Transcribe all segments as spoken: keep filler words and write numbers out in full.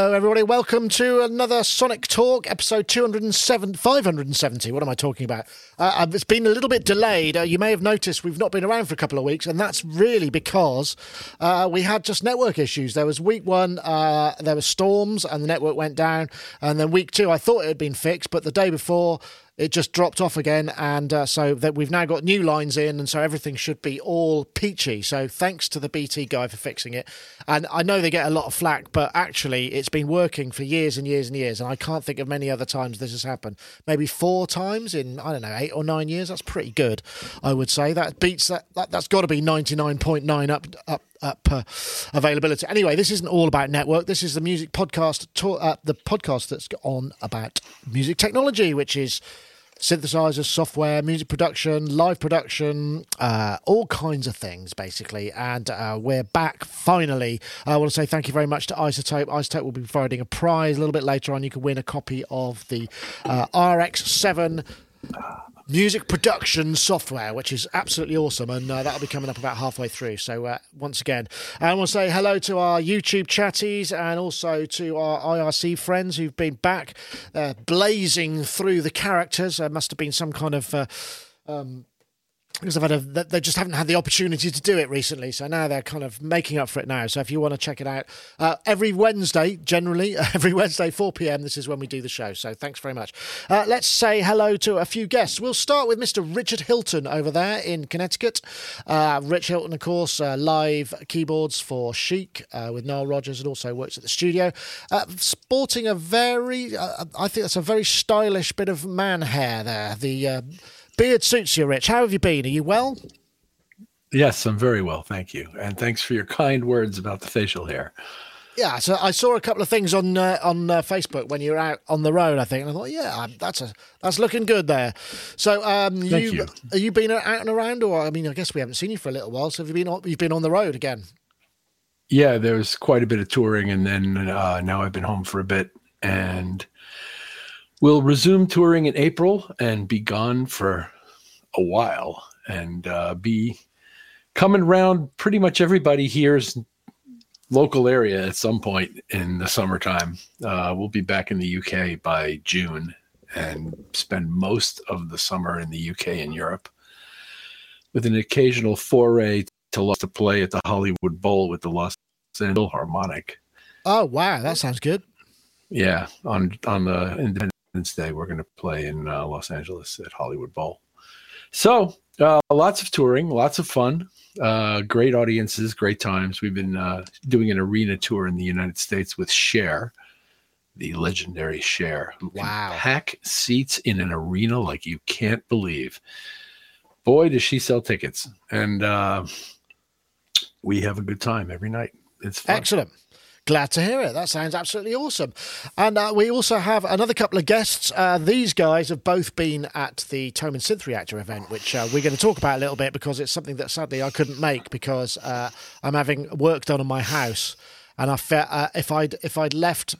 Hello, everybody. Welcome to another Sonic Talk, episode two hundred seven, five hundred seventy. What am I talking about? Uh, it's been a little bit delayed. Uh, you may have noticed we've not been around for a couple of weeks, and that's really because uh, we had just network issues. There was week one, uh, there were storms, and the network went down. And then week two, I thought it had been fixed, but the day before, it just dropped off again, and uh, so that we've now got new lines in, and so everything should be all peachy. So thanks to the B T guy for fixing it. And I know they get a lot of flack, but actually it's been working for years and years and years, and I can't think of many other times this has happened. Maybe four times in, I don't know, eight or nine years. That's pretty good, I would say. That beats that. that that's got to be ninety-nine point nine up up. up uh, availability. Anyway, this isn't all about network. This is the music podcast, to- uh, the podcast that's on about music technology, which is synthesizers, software, music production, live production, uh, all kinds of things, basically. And uh, we're back, finally. I want to say thank you very much to iZotope. iZotope will be providing a prize a little bit later on. You can win a copy of the uh, R X seven music production software, which is absolutely awesome, and uh, that'll be coming up about halfway through. So uh, once again, I want to say hello to our YouTube chatties and also to our I R C friends who've been back uh, blazing through the characters. There must have been some kind of... Uh, um, because I've had a, they just haven't had the opportunity to do it recently, so now they're kind of making up for it now. So if you want to check it out, uh, every Wednesday, generally, every Wednesday, four p.m, this is when we do the show, so thanks very much. Uh, let's say hello to a few guests. We'll start with Mister Richard Hilton over there in Connecticut. Uh, Rich Hilton, of course, uh, live keyboards for Chic uh, with Nile Rodgers, and also works at the studio. Uh, sporting a very, uh, I think that's a very stylish bit of man hair there, the... Uh, Beard suits you, Rich. How have you been? Are you well? Yes, I'm very well, thank you. And thanks for your kind words about the facial hair. Yeah, so I saw a couple of things on uh, on uh, Facebook when you were out on the road, I think, and I thought, yeah, that's a that's looking good there. So, um, you, you. Are you been out and around, or I mean, I guess we haven't seen you for a little while. So, have you been on, you've been on the road again? Yeah, there was quite a bit of touring, and then uh, now I've been home for a bit, and. We'll resume touring in April and be gone for a while, and uh, be coming round pretty much everybody here's local area at some point in the summertime. Uh, we'll be back in the U K by June and spend most of the summer in the U K and Europe, with an occasional foray to to play at the Hollywood Bowl with the Los Angeles Harmonic. Oh, wow. That sounds good. Yeah. On, on the independent. Day we're going to play in uh, Los Angeles at Hollywood Bowl. So uh, lots of touring, lots of fun, uh, great audiences, great times. We've been uh, doing an arena tour in the United States with Cher, the legendary Cher, who wow. can pack seats in an arena like you can't believe. Boy, does she sell tickets. And uh, we have a good time every night. It's fun. Excellent. Glad to hear it. That sounds absolutely awesome. And uh, we also have another couple of guests. Uh, these guys have both been at the Tome and Synth Reactor event, which uh, we're going to talk about a little bit, because it's something that sadly I couldn't make because uh, I'm having work done on my house. And I fe- uh, if I'd if I'd left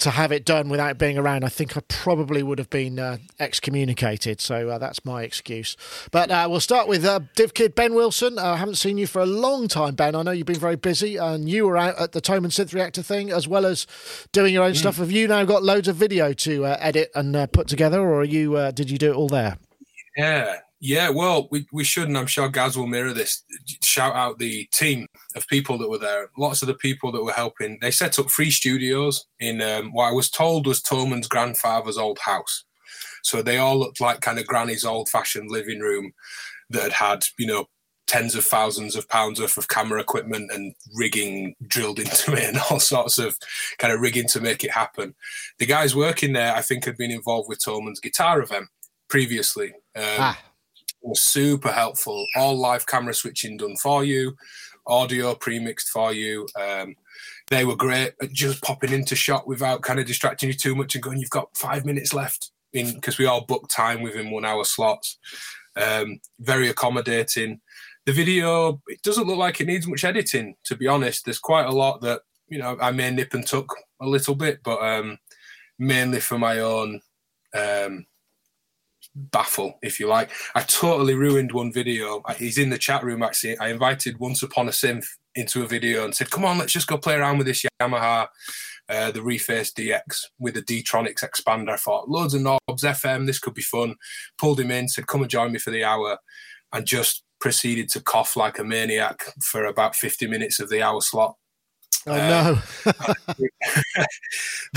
to have it done without being around, I think I probably would have been uh, excommunicated. So uh, that's my excuse. But uh, we'll start with uh, DivKid Ben Wilson. I uh, haven't seen you for a long time, Ben. I know you've been very busy, and you were out at the Tome and Synth Reactor thing as well as doing your own mm. stuff. Have you now got loads of video to uh, edit and uh, put together, or are you? Uh, did you do it all there? Yeah, yeah. Well, we we should, and I'm sure Gaz will mirror this. Shout out the team of people that were there. Lots of the people that were helping. They set up three studios in um, what I was told was Toman's grandfather's old house. So they all looked like kind of granny's old-fashioned living room that had had, you know, tens of thousands of pounds worth of camera equipment and rigging drilled into it and all sorts of kind of rigging to make it happen. The guys working there, I think, had been involved with Toman's guitar event previously. Um, ah. Was super helpful. All live camera switching done for you. Audio pre-mixed for you. Um, they were great at just popping into shot without kind of distracting you too much and going, you've got five minutes left, in because we all booked time within one hour slots. Um, very accommodating. The video, it doesn't look like it needs much editing, to be honest. There's quite a lot that, you know, I may nip and tuck a little bit, but um, mainly for my own um, baffle, if you like. I totally ruined one video. He's in the chat room, actually. I invited Once Upon a Synth into a video and said, come on, let's just go play around with this Yamaha, uh, the Reface D X with the D-Tronics expander. I thought, loads of knobs, F M, this could be fun. Pulled him in, said, come and join me for the hour, and just proceeded to cough like a maniac for about fifty minutes of the hour slot. Oh, um, no.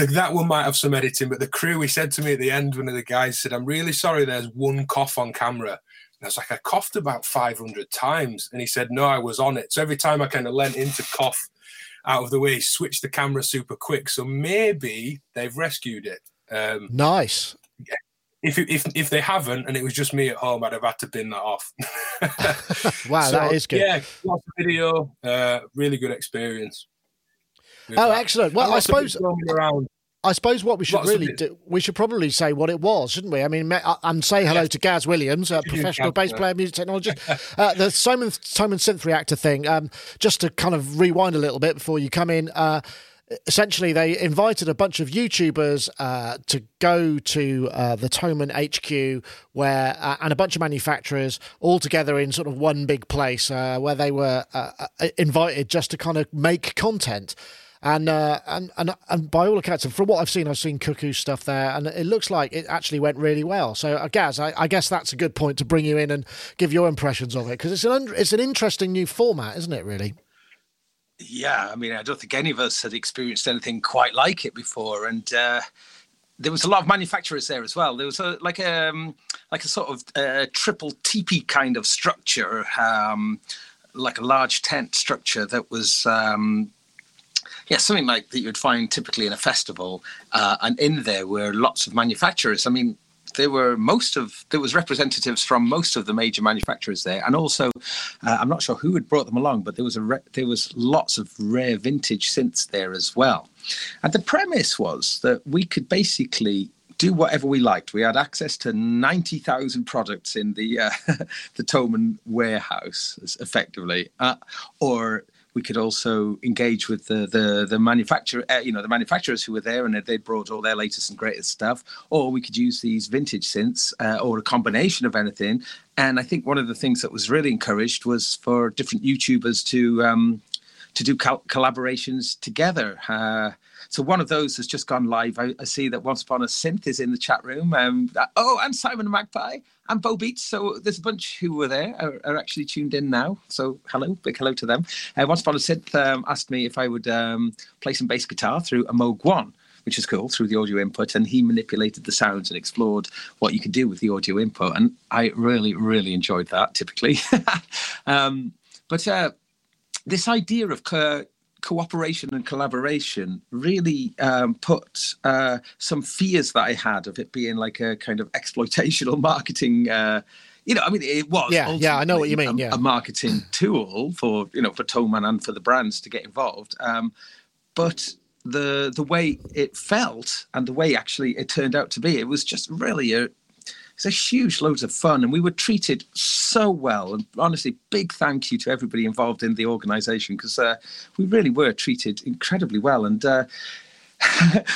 That one might have some editing, but the crew, he said to me at the end, one of the guys said, I'm really sorry there's one cough on camera. And I was like, I coughed about five hundred times. And he said, no, I was on it. So every time I kind of leant in to cough out of the way, he switched the camera super quick. So maybe they've rescued it. Um, nice. Yeah. If, if if they haven't, and it was just me at home, I'd have had to bin that off. Wow, so, that is good. Yeah, lots of video, uh, really good experience. Oh, that. Excellent. Well, I suppose I suppose what we should lots really do, we should probably say what it was, shouldn't we? I mean, and say hello yes. to Gaz Williams, a professional bass player, music technologist. uh, the Tome and Synth Reactor thing, um, just to kind of rewind a little bit before you come in, uh, essentially they invited a bunch of YouTubers uh, to go to uh, the Toman H Q where uh, and a bunch of manufacturers all together in sort of one big place uh, where they were uh, invited just to kind of make content. And, uh, and and and by all accounts, and from what I've seen, I've seen cuckoo stuff there, and it looks like it actually went really well. So, uh, Gaz, I, I guess that's a good point to bring you in and give your impressions of it, because it's an it's an interesting new format, isn't it, really? Yeah, I mean, I don't think any of us had experienced anything quite like it before, and uh, there was a lot of manufacturers there as well. There was a, like a um, like a sort of uh, triple teepee kind of structure, um, like a large tent structure that was. Um, Yeah, something like that you'd find typically in a festival, uh, and in there were lots of manufacturers. I mean, there were most of there was representatives from most of the major manufacturers there, and also uh, I'm not sure who had brought them along, but there was a re- there was lots of rare vintage synths there as well. And the premise was that we could basically do whatever we liked. We had access to ninety thousand products in the uh, the Toman warehouse, effectively, uh, or. We could also engage with the the, the manufacturer, uh, you know, the manufacturers who were there, and they brought all their latest and greatest stuff. Or we could use these vintage synths, uh, or a combination of anything. And I think one of the things that was really encouraged was for different YouTubers to um, to do col- collaborations together. Uh, so one of those has just gone live. I, I see that Once Upon a Synth is in the chat room. Um, oh, and Simon Magpie. And Bo Beats, so there's a bunch who were there, are, are actually tuned in now. So hello, big hello to them. Uh, Once Upon a Synth um, asked me if I would um, play some bass guitar through a Moog One, which is cool, through the audio input. And he manipulated the sounds and explored what you could do with the audio input. And I really, really enjoyed that, typically. um, but uh, this idea of... Co- cooperation and collaboration really um, put uh, some fears that I had of it being like a kind of exploitational marketing, uh, you know, I mean, it was yeah, yeah, I know what you mean, a, yeah. a marketing tool for, you know, for Toman and for the brands to get involved. Um, but the the way it felt and the way actually it turned out to be, it was just really a, it's a huge loads of fun, and we were treated so well. And honestly, big thank you to everybody involved in the organisation, because uh, we really were treated incredibly well. And uh,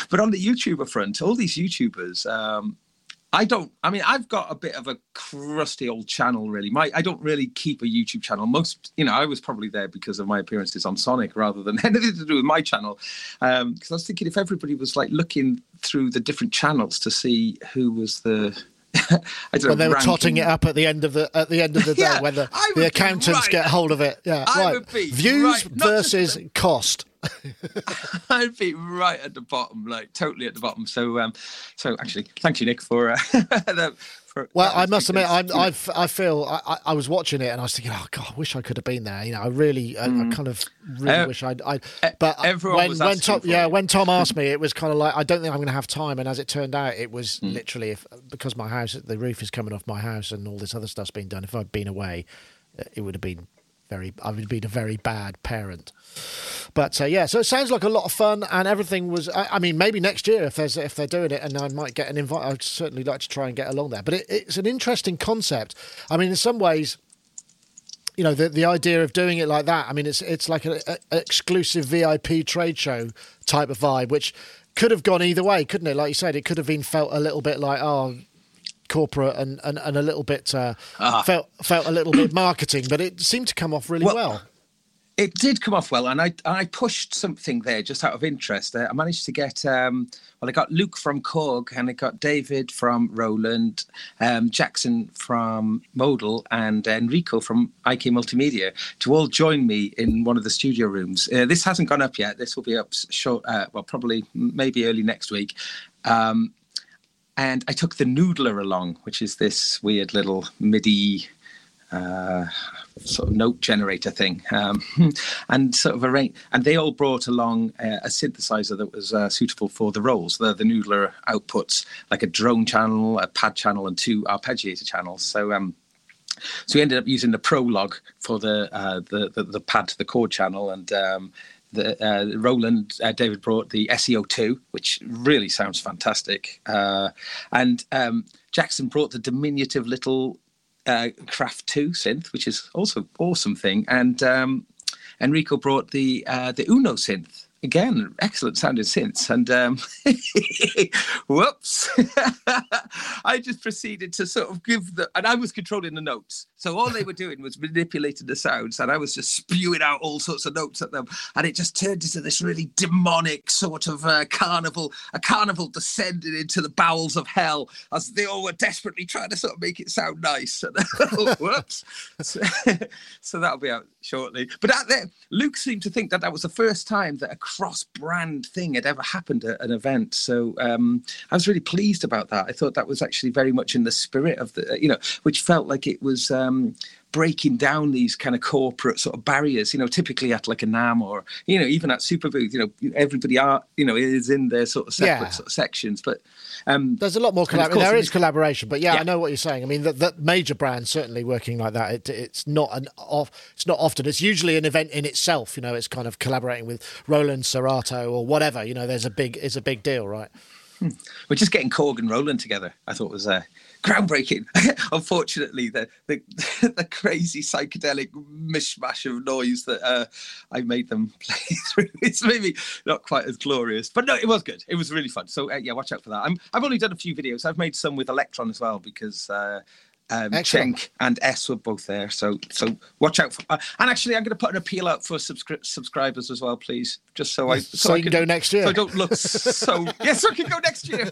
but on the YouTuber front, all these YouTubers, um, I don't. I mean, I've got a bit of a crusty old channel, really. My I don't really keep a YouTube channel. Most, you know, I was probably there because of my appearances on Sonic rather than anything to do with my channel. Because um, I was thinking if everybody was like looking through the different channels to see who was the I don't well, know, they were ranking. Totting it up at the end of the at the end of the day yeah, when the, the accountants right. get hold of it. Yeah, I right. would be views right. versus the... cost. I'd be right at the bottom, like totally at the bottom. So, um, so actually, thank you, Nick, for. Uh, the, for well, I must admit, I'm, I've I feel I, I was watching it and I was thinking, oh God, I wish I could have been there. You know, I really, mm. I, I kind of really uh, wish I'd. I'd but everyone when, was when Tom, yeah, it. when Tom asked me, it was kind of like I don't think I'm going to have time. And as it turned out, it was mm. literally if, because my house, the roof is coming off my house, and all this other stuff's been done. If I'd been away, it would have been. Very, I would be a very bad parent, but uh, yeah. So it sounds like a lot of fun, and everything was. I, I mean, maybe next year if there's if they're doing it, and I might get an invite. I'd certainly like to try and get along there. But it, it's an interesting concept. I mean, in some ways, you know, the the idea of doing it like that. I mean, it's it's like an exclusive V I P trade show type of vibe, which could have gone either way, couldn't it? Like you said, it could have been felt a little bit like oh. corporate and, and, and a little bit uh, uh, felt felt a little bit marketing, but it seemed to come off really well. well. It did come off well, and I I pushed something there just out of interest. I managed to get, um, well, I got Luke from Korg, and I got David from Roland, um, Jackson from Modal, and Enrico from I K Multimedia to all join me in one of the studio rooms. Uh, this hasn't gone up yet. This will be up short, uh, well, probably maybe early next week. Um, and I took the Noodler along, which is this weird little MIDI... Uh, sort of note generator thing, um, and sort of a range, and they all brought along a, a synthesizer that was uh, suitable for the roles, the, the Noodler outputs, like a drone channel, a pad channel, and two arpeggiator channels. So, um, so we ended up using the Prologue for the uh, the, the the pad to the chord channel, and um, the uh, Roland uh, David brought the S E O two, which really sounds fantastic, uh, and um, Jackson brought the diminutive little. Uh, Craft two synth, which is also an awesome thing, and um, Enrico brought the uh, the Uno synth, again excellent sounding synths, and um, whoops, I just proceeded to sort of give the, and I was controlling the notes, so all they were doing was manipulating the sounds, and I was just spewing out all sorts of notes at them, and it just turned into this really demonic sort of uh, carnival, a carnival descending into the bowels of hell as they all were desperately trying to sort of make it sound nice. Whoops. So, so that'll be out shortly. But out there, Luke seemed to think that that was the first time that a cross-brand thing had ever happened at an event, so um, I was really pleased about that. I thought that was actually very much in the spirit of the, you know, which felt like it was um, breaking down these kind of corporate sort of barriers, you know, typically at like a NAMM or, you know, even at Superbooth, you know, everybody are, you know, is in their sort of separate yeah. sort of sections, but um, there's a lot more collab- there is collaboration, but yeah, yeah, I know what you're saying. I mean, that, that major brand certainly working like that, it, it's not an off, it's not often, it's usually an event in itself, you know, it's kind of collaborating with Roland Serato or whatever, you know, there's a big, it's a big deal, right? Hmm. We're just getting Korg and Roland together, I thought was uh, groundbreaking. Unfortunately, the, the the crazy psychedelic mishmash of noise that uh, I made them play through, it's maybe not quite as glorious, but no, it was good. It was really fun. So uh, yeah, watch out for that. I'm, I've only done a few videos. I've made some with Electron as well because uh, um, Cenk and S were both there. So so watch out for. Uh, and actually, I'm going to put an appeal out for subscri- subscribers as well, please. Just so I so, so I you can, can go next year. So I don't look so yes, I can go next year.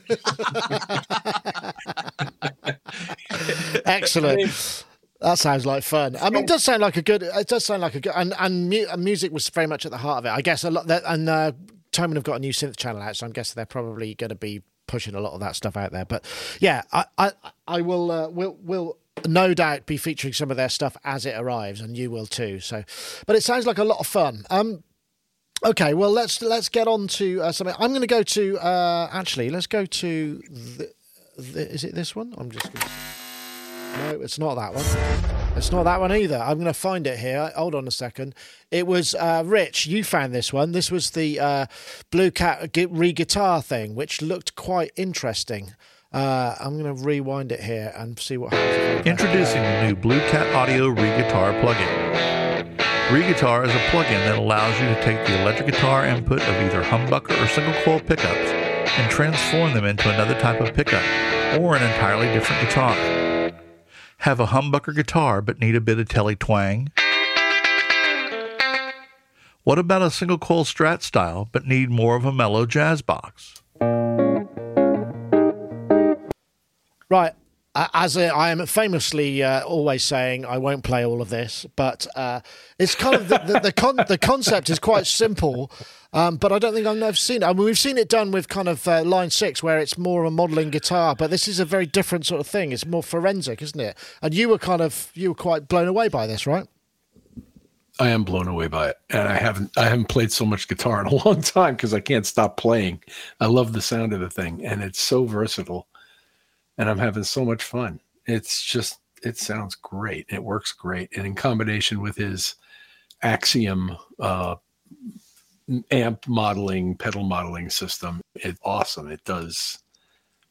Excellent. That sounds like fun. I mean, it does sound like a good. It does sound like a good. And and, mu- and music was very much at the heart of it, I guess. A lot. That, and uh, Toman have got a new synth channel out, so I'm guessing they're probably going to be pushing a lot of that stuff out there. But yeah, I I, I will uh, will will. no doubt be featuring some of their stuff as it arrives, and you will too. So, but it sounds like a lot of fun. Um. Okay, well, let's let's get on to uh, something. I'm going to go to, uh, actually, let's go to, the, the, is it this one? I'm just going to, no, it's not that one. It's not that one either. I'm going to find it here. Hold on a second. It was, uh, Rich, you found this one. This was the uh, Blue Cat ReGuitar thing, which looked quite interesting. Uh, I'm going to rewind it here and see what happens. Introducing the new Blue Cat Audio ReGuitar plugin. ReGuitar is a plugin that allows you to take the electric guitar input of either humbucker or single coil pickups and transform them into another type of pickup or an entirely different guitar. Have a humbucker guitar but need a bit of Tele twang? What about a single coil Strat style but need more of a mellow jazz box? Right. As a, I am famously uh, always saying, I won't play all of this, but uh, it's kind of the the, the, con- the concept is quite simple, um, but I don't think I've never seen it. I mean, we've seen it done with kind of uh, Line Six, where it's more of a modelling guitar, but this is a very different sort of thing. It's more forensic, isn't it? And you were kind of you were quite blown away by this, right? I am blown away by it, and I haven't I haven't played so much guitar in a long time because I can't stop playing. I love the sound of the thing, and it's so versatile. And I'm having so much fun. It's just, it sounds great. It works great. And in combination with his Axiom uh, amp modeling, pedal modeling system, it's awesome. It does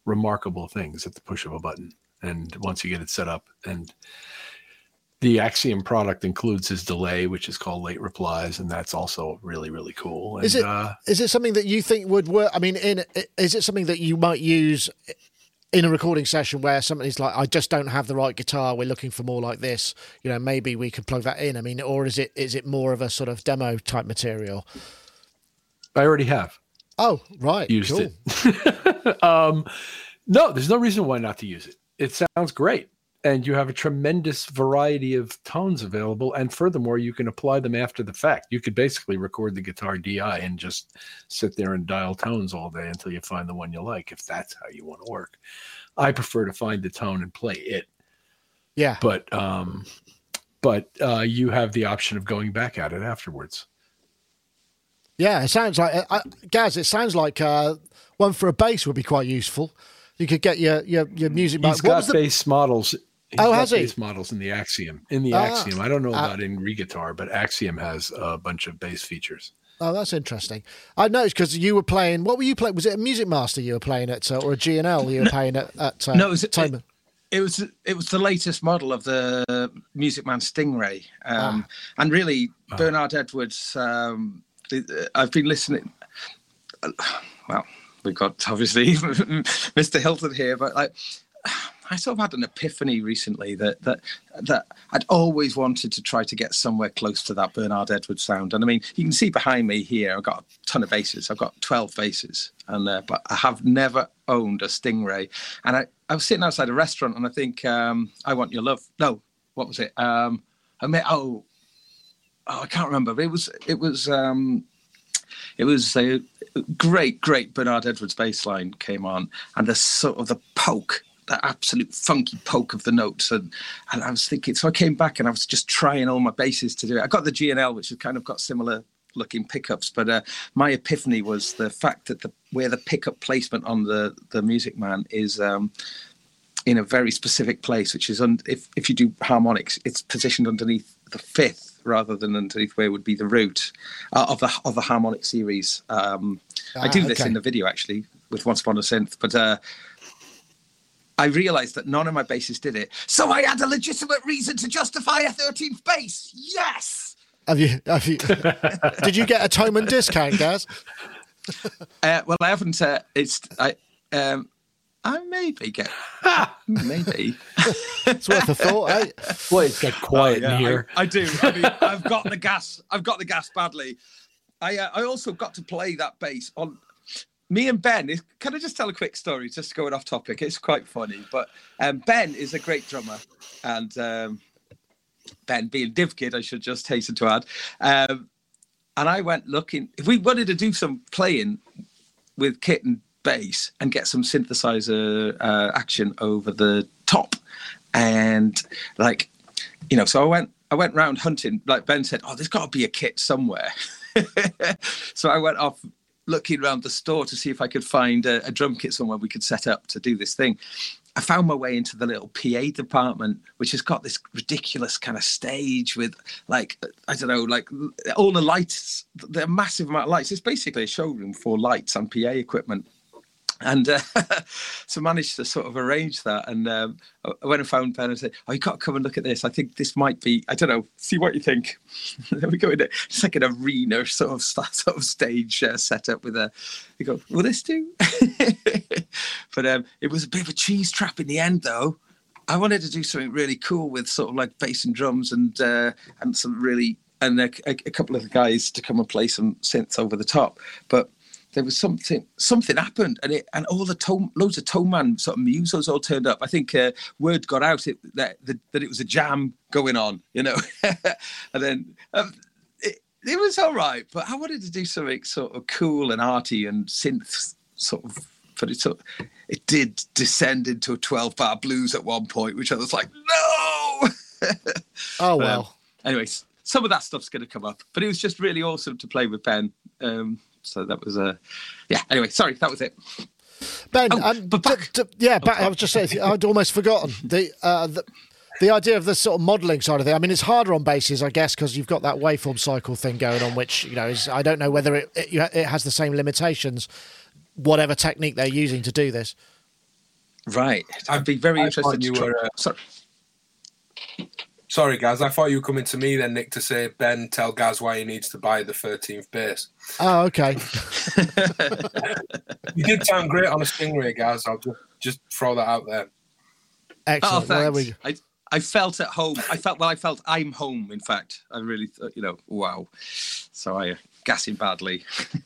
remarkable things at the push of a button. And once you get it set up, and the Axiom product includes his delay, which is called Late Replies, and that's also really, really cool. And, is it, uh, is it something that you think would work? I mean, in, is it something that you might use in a recording session where somebody's like, I just don't have the right guitar, we're looking for more like this, you know, maybe we could plug that in. I mean, or is it is it more of a sort of demo type material? I already have. Oh, right. Used cool. it. um, no, there's no reason why not to use it. It sounds great. And you have a tremendous variety of tones available. And furthermore, you can apply them after the fact. You could basically record the guitar D I and just sit there and dial tones all day until you find the one you like, if that's how you want to work. I prefer to find the tone and play it. Yeah. But um, but uh, you have the option of going back at it afterwards. Yeah, it sounds like, uh, Gaz, it sounds like uh, one for a bass would be quite useful. You could get your your, your music. He's got the... bass models. He's oh, got has he? Bass models in the Axiom. In the ah, Axiom, I don't know about uh, in ReGuitar, but Axiom has a bunch of bass features. Oh, that's interesting. I noticed because you were playing. What were you playing? Was it a Music Master you were playing at, uh, or a G and L you were no, playing at? at uh, no, it was it, it, it was it was the latest model of the Music Man Stingray, um, ah. and really ah. Bernard Edwards. Um, I've been listening. Well. We've got obviously Mister Hilton here, but like I sort of had an epiphany recently that that that I'd always wanted to try to get somewhere close to that Bernard Edwards sound. And I mean, you can see behind me here, I've got a ton of basses. I've got twelve basses, and uh, but I have never owned a Stingray. And I, I was sitting outside a restaurant, and I think um, I Want Your Love. No, what was it? Um, I mean, oh, oh, I can't remember. But it was it was. Um, It was a great, great Bernard Edwards bass line came on, and the sort of the poke, the absolute funky poke of the notes. And, and I was thinking, so I came back and I was just trying all my basses to do it. I got the G and L, which has kind of got similar looking pickups, but uh, my epiphany was the fact that the where the pickup placement on the, the Music Man is um, in a very specific place, which is, un- if, if you do harmonics, it's positioned underneath the fifth, rather than underneath where would be the root uh, of the of the harmonic series. Um, ah, I do this okay. in the video actually with Once Upon a Synth, but uh, I realised that none of my basses did it, so I had a legitimate reason to justify a thirteenth bass. Yes. Have you? Have you did you get a Toman discount, Gaz? uh, well, I haven't. Uh, it's I. Um, I maybe get maybe. It's worth a thought, eh? Boy, it's got quiet oh, yeah, in here. I, I do. I mean, I've got the gas. I've got the gas badly. I uh, I also got to play that bass on. Me and Ben. Can I just tell a quick story? Just going off topic. It's quite funny, but um, Ben is a great drummer, and um, Ben being DivKid, I should just hasten to add. Um, and I went looking. If we wanted to do some playing with kit and bass and get some synthesizer uh, action over the top, and like, you know, so I went I went round hunting. Like Ben said, oh, there's got to be a kit somewhere. So I went off looking around the store to see if I could find a, a drum kit somewhere we could set up to do this thing. I found my way into the little P A department, which has got this ridiculous kind of stage with, like, I don't know, like all the lights, the massive amount of lights. It's basically a showroom for lights and P A equipment. And uh, so managed to sort of arrange that. And um, I went and found Ben and said, oh, you got to come and look at this. I think this might be, I don't know, see what you think. Then we go in, it's like an arena sort of, sort of stage uh, set up with a, we go, will this do? But um, it was a bit of a cheese trap in the end, though. I wanted to do something really cool with sort of like bass and drums and uh, and some really, and a, a couple of the guys to come and play some synths over the top. But there was something, something happened, and it, and all the tone, loads of Toman sort of musos all turned up. I think uh, word got out it, that, that that it was a jam going on, you know. And then um, it, it was all right, but I wanted to do something sort of cool and arty and synth sort of. But it sort of, it did descend into a twelve-bar blues at one point, which I was like, no. Oh well. Um, anyways, some of that stuff's going to come up, but it was just really awesome to play with Ben. Um, So that was a, yeah. Anyway, sorry, that was it. Ben, oh, um, but back. D- d- yeah, back, I was just saying, I'd almost forgotten the, uh, the the idea of the sort of modelling side of it. I mean, it's harder on basses, I guess, because you've got that waveform cycle thing going on, which, you know, is, I don't know whether it, it it has the same limitations, whatever technique they're using to do this. Right, I'd be very I interested. You were uh, sorry. Sorry, Gaz, I thought you were coming to me then, Nick, to say, Ben, tell Gaz why he needs to buy the thirteenth bass. Oh, okay. You did sound great on a Stingray, guys. I'll just, just throw that out there. Excellent. Oh, well, there we go. I, I felt at home. I felt, well, I felt I'm home, in fact. I really thought, you know, wow. So I... Uh, gassing badly.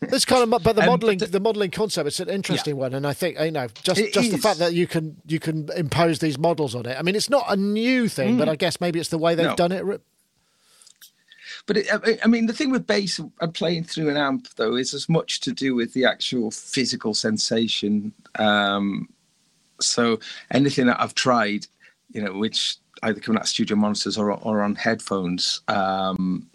This kind of, but the um, modelling, the, the modelling concept, it's an interesting yeah. one, and I think you know, just it just is. the fact that you can you can impose these models on it. I mean, it's not a new thing, mm. but I guess maybe it's the way they've no. done it. But it, I mean, the thing with bass and playing through an amp, though, is as much to do with the actual physical sensation. Um, so anything that I've tried, you know, which either coming out of studio monitors or or on headphones, um,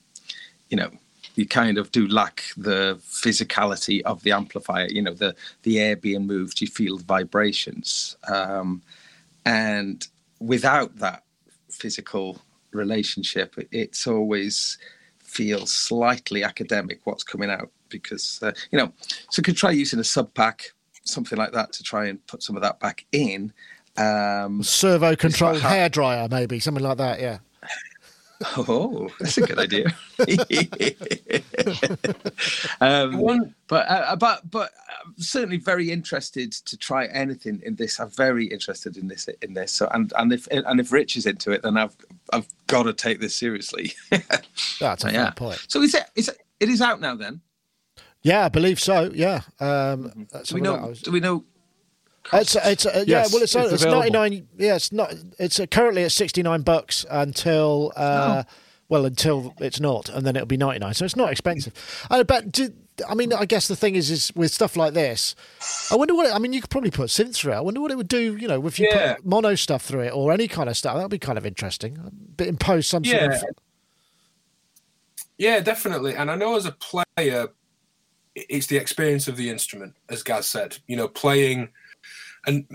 you know. You kind of do lack the physicality of the amplifier, you know, the, the air being moved, you feel the vibrations. Um, and without that physical relationship, it, it's always feels slightly academic what's coming out because, uh, you know, so you could try using a sub pack, something like that, to try and put some of that back in. Um, Servo controlled hairdryer, maybe, something like that, yeah. Oh, that's a good idea. um, but, uh, but but I'm certainly very interested to try anything in this. I'm very interested in this in this. So and, and if and if Rich is into it, then I've I've got to take this seriously. That's a yeah. fair point. So is it is it, it is out now then? Yeah, I believe so. Yeah. Um, do we know? I was... Do we know? It's it's uh, yeah yes, well it's, it's, it's ninety-nine yeah it's not it's uh, currently at sixty-nine bucks until uh, no. well until it's not, and then it'll be ninety-nine, so it's not expensive. Uh, but do, I mean I guess the thing is is with stuff like this, I wonder what it, I mean you could probably put synth through it. I wonder what it would do, you know, if you yeah. put mono stuff through it or any kind of stuff. That'd be kind of interesting. But impose some yeah. sort of yeah definitely. And I know as a player, it's the experience of the instrument, as Gaz said, you know, playing. And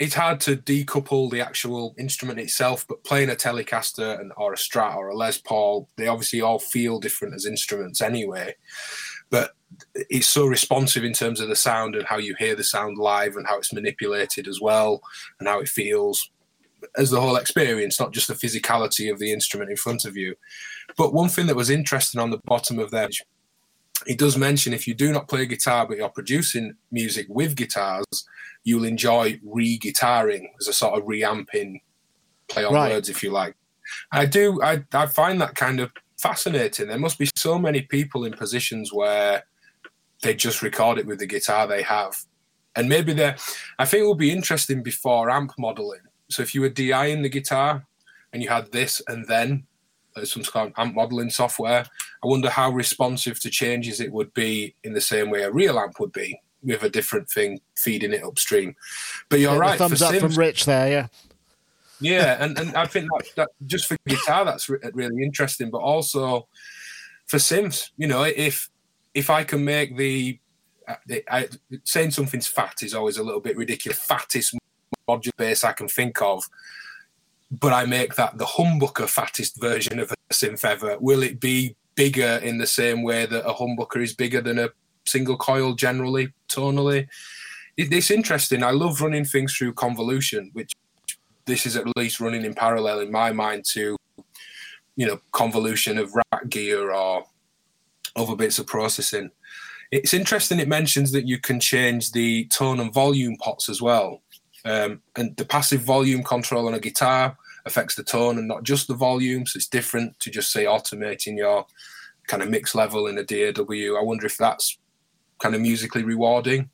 it's hard to decouple the actual instrument itself, but playing a Telecaster and or a Strat or a Les Paul, they obviously all feel different as instruments anyway. But it's so responsive in terms of the sound and how you hear the sound live and how it's manipulated as well and how it feels as the whole experience, not just the physicality of the instrument in front of you. But one thing that was interesting on the bottom of their... It does mention if you do not play guitar but you're producing music with guitars, you'll enjoy re-guitaring as a sort of reamping play on right. words, if you like. I do. I, I find that kind of fascinating. There must be so many people in positions where they just record it with the guitar they have, and maybe they're. I think it will be interesting before amp modeling. So if you were DIing the guitar and you had this and then. Some kind of amp modeling software. I wonder how responsive to changes it would be in the same way a real amp would be with a different thing feeding it upstream. But you're yeah, right. Thumbs up synth, from Rich there, yeah. Yeah, and, and I think that, that just for guitar, that's re- really interesting. But also for synths, you know, if if I can make the, the I, saying something's fat is always a little bit ridiculous. Fattest modular bass I can think of. But I make that the humbucker fattest version of a synth ever. Will it be bigger in the same way that a humbucker is bigger than a single coil generally, tonally? It, it's interesting. I love running things through convolution, which this is at least running in parallel in my mind to, you know, convolution of rack gear or other bits of processing. It's interesting. It mentions that you can change the tone and volume pots as well. Um, and the passive volume control on a guitar affects the tone and not just the volume, so it's different to just say automating your kind of mix level in a D A W. I wonder if that's kind of musically rewarding.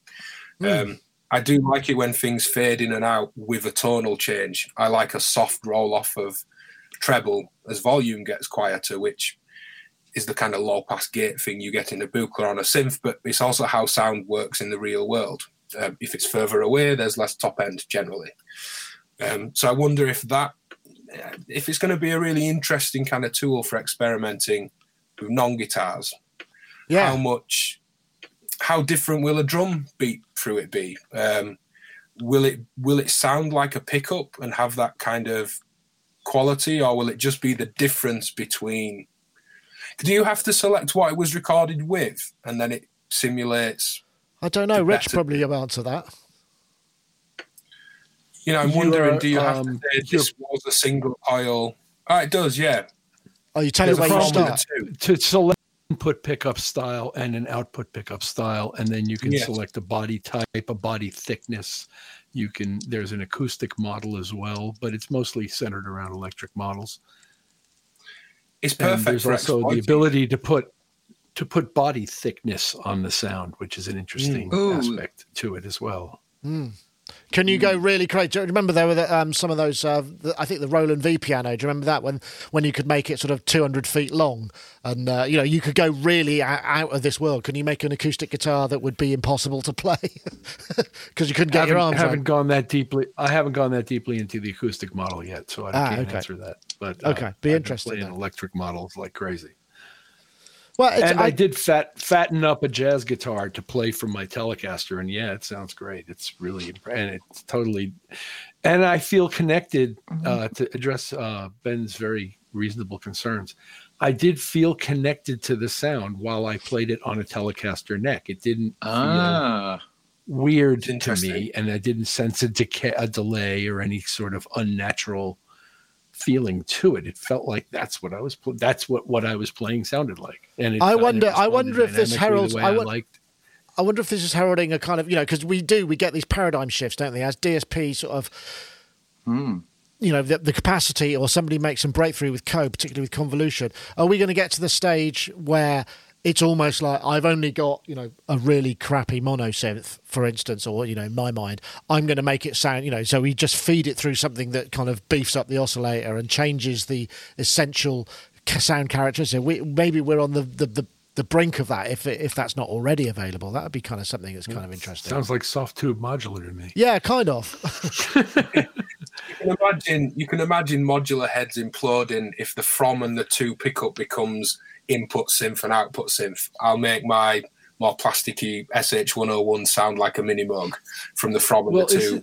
Mm. Um, I do like it when things fade in and out with a tonal change. I like a soft roll off of treble as volume gets quieter, which is the kind of low pass gate thing you get in a Buchla on a synth, but it's also how sound works in the real world. Um, if it's further away, there's less top end generally. Um, so I wonder if that, if it's going to be a really interesting kind of tool for experimenting with non-guitars. Yeah. How much, how different will a drum beat through it be? Um, will it will it sound like a pickup and have that kind of quality, or will it just be the difference between? Do you have to select what it was recorded with, and then it simulates? I don't know. Rich probably will answer that. You know, I'm you wondering, are, do you um, have to say this was a single coil? Oh, it does, yeah. Oh, you tell it where you start. To select input pickup style and an output pickup style, and then you can yes. select a body type, a body thickness. You can there's an acoustic model as well, but it's mostly centered around electric models. It's perfect. And there's for also exploiting. the ability to put to put body thickness on the sound, which is an interesting mm. aspect to it as well. Mm. Can you mm. go really crazy? Do you remember there were the, um, some of those, uh, the, I think the Roland V piano, do you remember that one, when you could make it sort of two hundred feet long and, uh, you know, you could go really out of this world. Can you make an acoustic guitar that would be impossible to play? Because you couldn't get your arms I haven't around. gone that deeply. I haven't gone that deeply into the acoustic model yet, so I ah, can't okay. answer that. But uh, okay, be I've interested been playing then. electric models like crazy. Well, it's, and I, I did fat, fatten up a jazz guitar to play from my Telecaster, and yeah, it sounds great. It's really, and it's totally, and I feel connected uh, to address uh, Ben's very reasonable concerns. I did feel connected to the sound while I played it on a Telecaster neck. It didn't feel ah, weird to me, and I didn't sense a, decay, a delay or any sort of unnatural feeling to it. It felt like that's what I was pl- that's what what I was playing sounded like, and it I wonder I wonder if this heralds I, w- I liked I wonder if this is heralding a kind of, you know, because we do we get these paradigm shifts, don't they, as D S P sort of mm. you know, the, the capacity, or somebody makes some breakthrough with code, particularly with convolution. Are we going to get to the stage where it's almost like I've only got, you know, a really crappy mono synth, for instance, or, you know, in my mind, I'm going to make it sound, you know, so we just feed it through something that kind of beefs up the oscillator and changes the essential sound characteristics. We, maybe we're on the, the, the, the brink of that, if if that's not already available. That would be kind of something that's kind of interesting. Sounds like soft tube modular to me. Yeah, kind of. You can imagine, you can imagine modular heads imploding if the from and the to pickup becomes input synth and output synth. I'll make my more plasticky S H one oh one sound like a mini Moog from the from and well, the to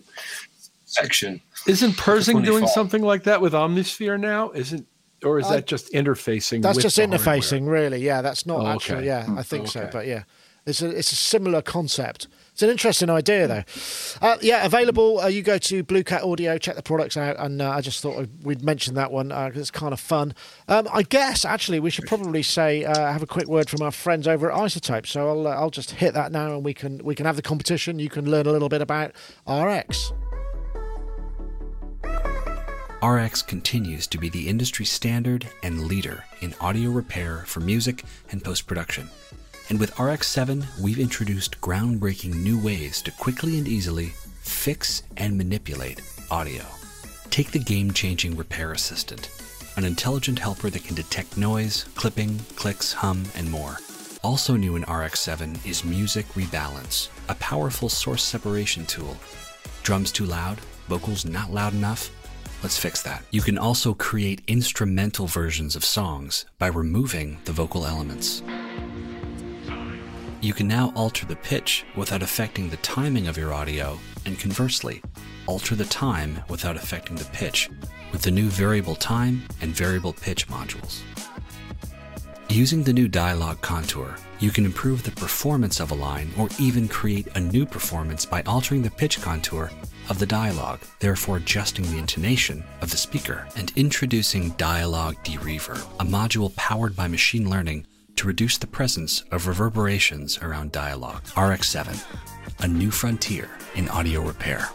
section. Isn't Persing doing thought. something like that with Omnisphere now? Isn't or is uh, that just interfacing? That's with just interfacing, hardware? really. Yeah, that's not oh, actually. Okay. Yeah, I think oh, okay. so. But yeah, it's a it's a similar concept. It's an interesting idea, though. Uh, yeah, available. Uh, you go to Blue Cat Audio, check the products out, and uh, I just thought we'd mention that one because uh, it's kind of fun. Um, I guess, actually, we should probably say uh, have a quick word from our friends over at iZotope. So I'll uh, I'll just hit that now, and we can we can have the competition. You can learn a little bit about R X. R X continues to be the industry standard and leader in audio repair for music and post-production. And with R X seven, we've introduced groundbreaking new ways to quickly and easily fix and manipulate audio. Take the game-changing Repair Assistant, an intelligent helper that can detect noise, clipping, clicks, hum, and more. Also new in R X seven is Music Rebalance, a powerful source separation tool. Drums too loud? Vocals not loud enough? Let's fix that. You can also create instrumental versions of songs by removing the vocal elements. You can now alter the pitch without affecting the timing of your audio, and conversely, alter the time without affecting the pitch with the new variable time and variable pitch modules. Using the new dialogue contour, you can improve the performance of a line or even create a new performance by altering the pitch contour of the dialogue, therefore adjusting the intonation of the speaker, and introducing Dialogue Dereverb, a module powered by machine learning to reduce the presence of reverberations around dialogue. R X seven, a new frontier in audio repair.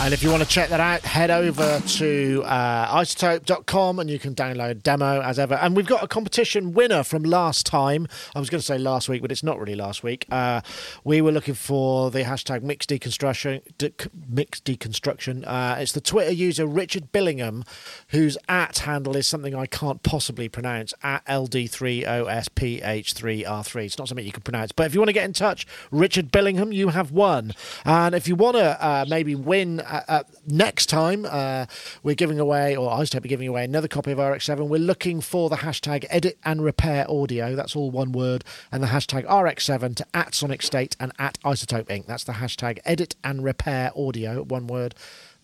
And if you want to check that out, head over to uh, iZotope dot com and you can download a demo as ever. And we've got a competition winner from last time. I was going to say last week, but it's not really last week. Uh, we were looking for the hashtag Mixed Deconstruction. De- mixed deconstruction. Uh, it's the Twitter user Richard Billingham, whose at handle is something I can't possibly pronounce, at L D three O S P H three R three. It's not something you can pronounce. But if you want to get in touch, Richard Billingham, you have won. And if you want to uh, maybe win... Uh, uh, next time uh, we're giving away, or I was to be giving away, another copy of R X seven. We're looking for the hashtag edit and repair audio. That's all one word, and the hashtag R X seven to at Sonic State and at iZotope Incorporated. That's the hashtag edit and repair audio, one word.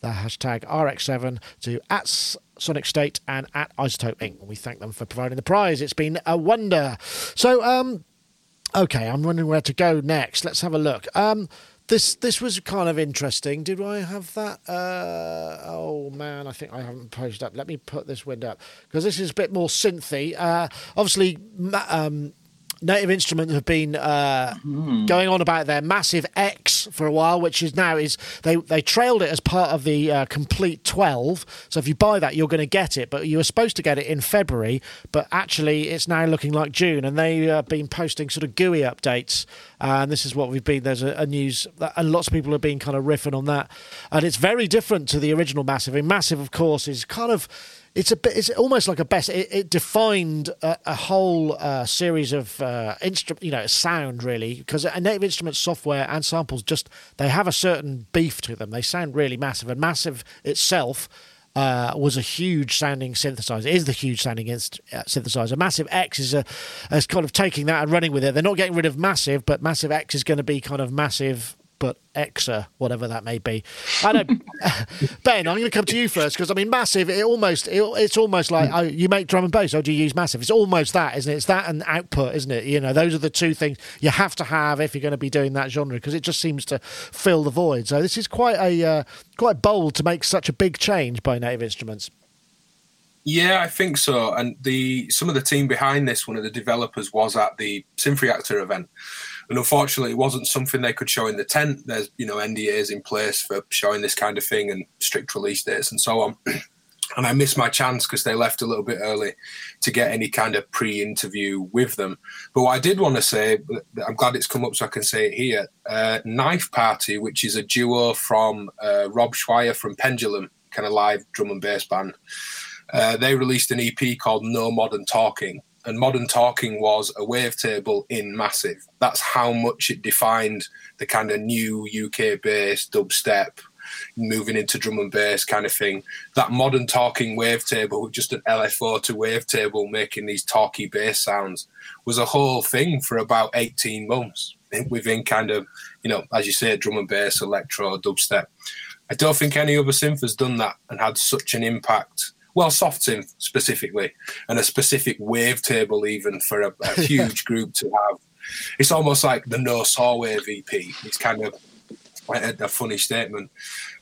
The hashtag R X seven to at Sonic State and at iZotope Incorporated. We thank them for providing the prize. It's been a wonder. So, um, okay, I'm wondering where to go next. Let's have a look. Um, This this was kind of interesting. Did I have that? Uh, oh, man, I think I haven't posted up. Let me put this window up because this is a bit more synthy. Uh, obviously, um, Native Instruments have been uh, mm. going on about their Massive X for a while, which is now is they, they trailed it as part of the uh, Complete twelve. So if you buy that, you're going to get it. But you were supposed to get it in February, but actually it's now looking like June. And they've uh, been posting sort of G U I updates. Uh, and this is what we've been. There's a, a news, and lots of people have been kind of riffing on that. And it's very different to the original Massive. I mean, Massive, of course, is kind of... It's a bit, it's almost like a best. It, it defined a, a whole uh, series of uh, instrument, you know, sound really, because Native Instruments software and samples just they have a certain beef to them. They sound really massive, and Massive itself uh, was a huge sounding synthesizer. It is the huge sounding inst- uh, synthesizer. Massive X is a is kind of taking that and running with it. They're not getting rid of Massive, but Massive X is going to be kind of Massive. But Exa, whatever that may be, I don't. Ben, I'm going to come to you first because I mean, Massive. It almost, it, it's almost like oh, you make drum and bass. Oh, do you use Massive? It's almost that, isn't it? It's that and output, isn't it? You know, those are the two things you have to have if you're going to be doing that genre because it just seems to fill the void. So this is quite a uh, quite bold to make such a big change by Native Instruments. Yeah, I think so. And the some of the team behind this, one of the developers was at the Synth Reactor event. And unfortunately, it wasn't something they could show in the tent. There's, you know, N D As in place for showing this kind of thing and strict release dates and so on. And I missed my chance because they left a little bit early to get any kind of pre-interview with them. But what I did want to say, I'm glad it's come up so I can say it here, uh, Knife Party, which is a duo from uh, Rob Schweier from Pendulum, kind of live drum and bass band, uh, they released an E P called No Modern Talking. And Modern Talking was a wavetable in Massive. That's how much it defined the kind of new U K-based dubstep, moving into drum and bass kind of thing. That Modern Talking wavetable with just an L F O to wavetable making these talky bass sounds was a whole thing for about eighteen months within kind of, you know, as you say, drum and bass, electro, dubstep. I don't think any other synth has done that and had such an impact. Well, soft synth specifically, and a specific wavetable even for a, a huge group to have. It's almost like the no saw wave E P. It's kind of like a, a funny statement.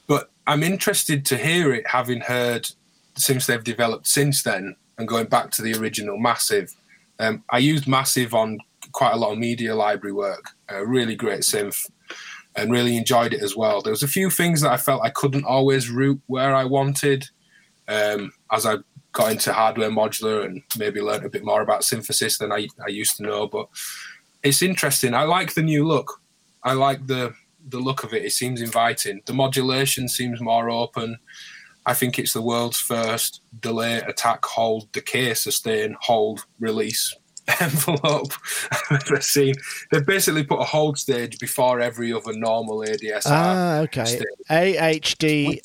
But I'm interested to hear it, having heard since they've developed since then and going back to the original Massive. Um, I used Massive on quite a lot of media library work, a really great synth, and really enjoyed it as well. There was a few things that I felt I couldn't always root where I wanted. Um, as I got into hardware modular and maybe learned a bit more about synthesis than I, I used to know. But it's interesting. I like the new look. I like the, the look of it. It seems inviting. The modulation seems more open. I think it's the world's first delay, attack, hold, decay, sustain, hold, release envelope I've ever seen. They've basically put a hold stage before every other normal A D S R. Ah, okay. Stage. A H D... What?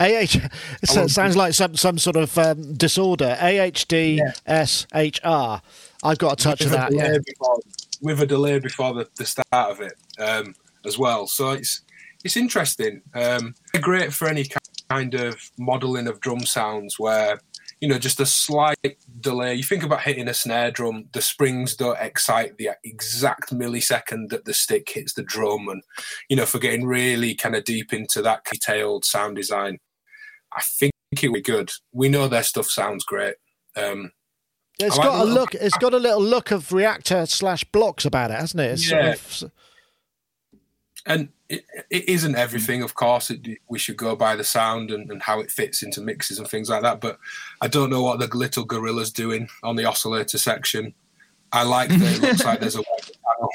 A H D, it sounds like some, some sort of um, disorder. A H D S H R. I've got a touch with of that. Yeah. Before, with a delay before the, the start of it um, as well. So it's it's interesting. Um, great for any kind of modelling of drum sounds where, you know, just a slight delay. You think about hitting a snare drum, the springs don't excite the exact millisecond that the stick hits the drum. And, you know, for getting really kind of deep into that detailed sound design, I think it would be good. We know their stuff sounds great. Um, it's like got a look. It's got a little look of Reactor slash Blocks about it, hasn't it? It's yeah. Sort of... And it, it isn't everything, of course. It, we should go by the sound and, and how it fits into mixes and things like that. But I don't know what the little gorilla's doing on the oscillator section. I like that it looks like there's a water panel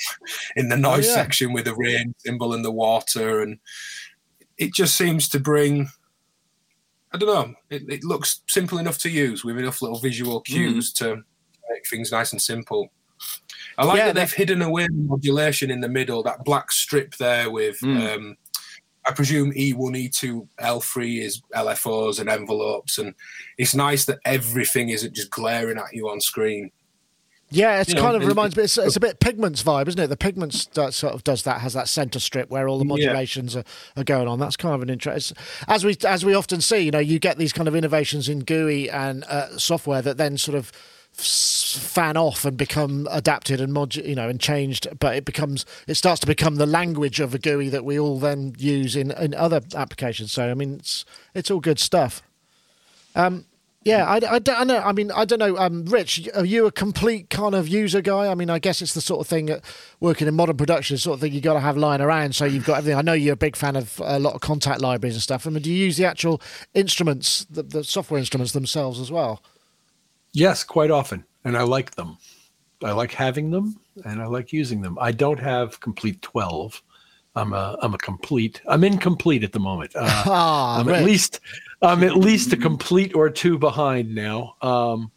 in the noise oh, yeah. section with the rain symbol and the water. And it just seems to bring... I don't know. It, it looks simple enough to use with enough little visual cues mm. to make things nice and simple. I like yeah, that they've hidden away the modulation in the middle, that black strip there with, mm. um, I presume E one, E two, L three is L F Os and envelopes. And it's nice that everything isn't just glaring at you on screen. Yeah, it's you kind know, of reminds me, it's, it's a bit Pigments vibe, isn't it? The Pigments that sort of does that, has that centre strip where all the modulations yeah. are, are going on. That's kind of an interest. As we, as we often see, you know, you get these kind of innovations in G U I and uh, software that then sort of fan off and become adapted and mod, you know, and changed, but it becomes it starts to become the language of a G U I that we all then use in, in other applications. So I mean, it's it's all good stuff. Um, Yeah, I, I, I know. I mean, I don't know. Um, Rich, are you a complete kind of user guy? I mean, I guess it's the sort of thing that working in modern production is the sort of thing you got to have lying around, so you've got everything. I know you're a big fan of a lot of contact libraries and stuff. I mean, do you use the actual instruments, the, the software instruments themselves as well? Yes, quite often, and I like them. I like having them, and I like using them. I don't have complete twelve. I'm a I'm a complete. I'm incomplete at the moment. Uh, oh, I'm Rich. at least. I'm at least a complete or two behind now. Um,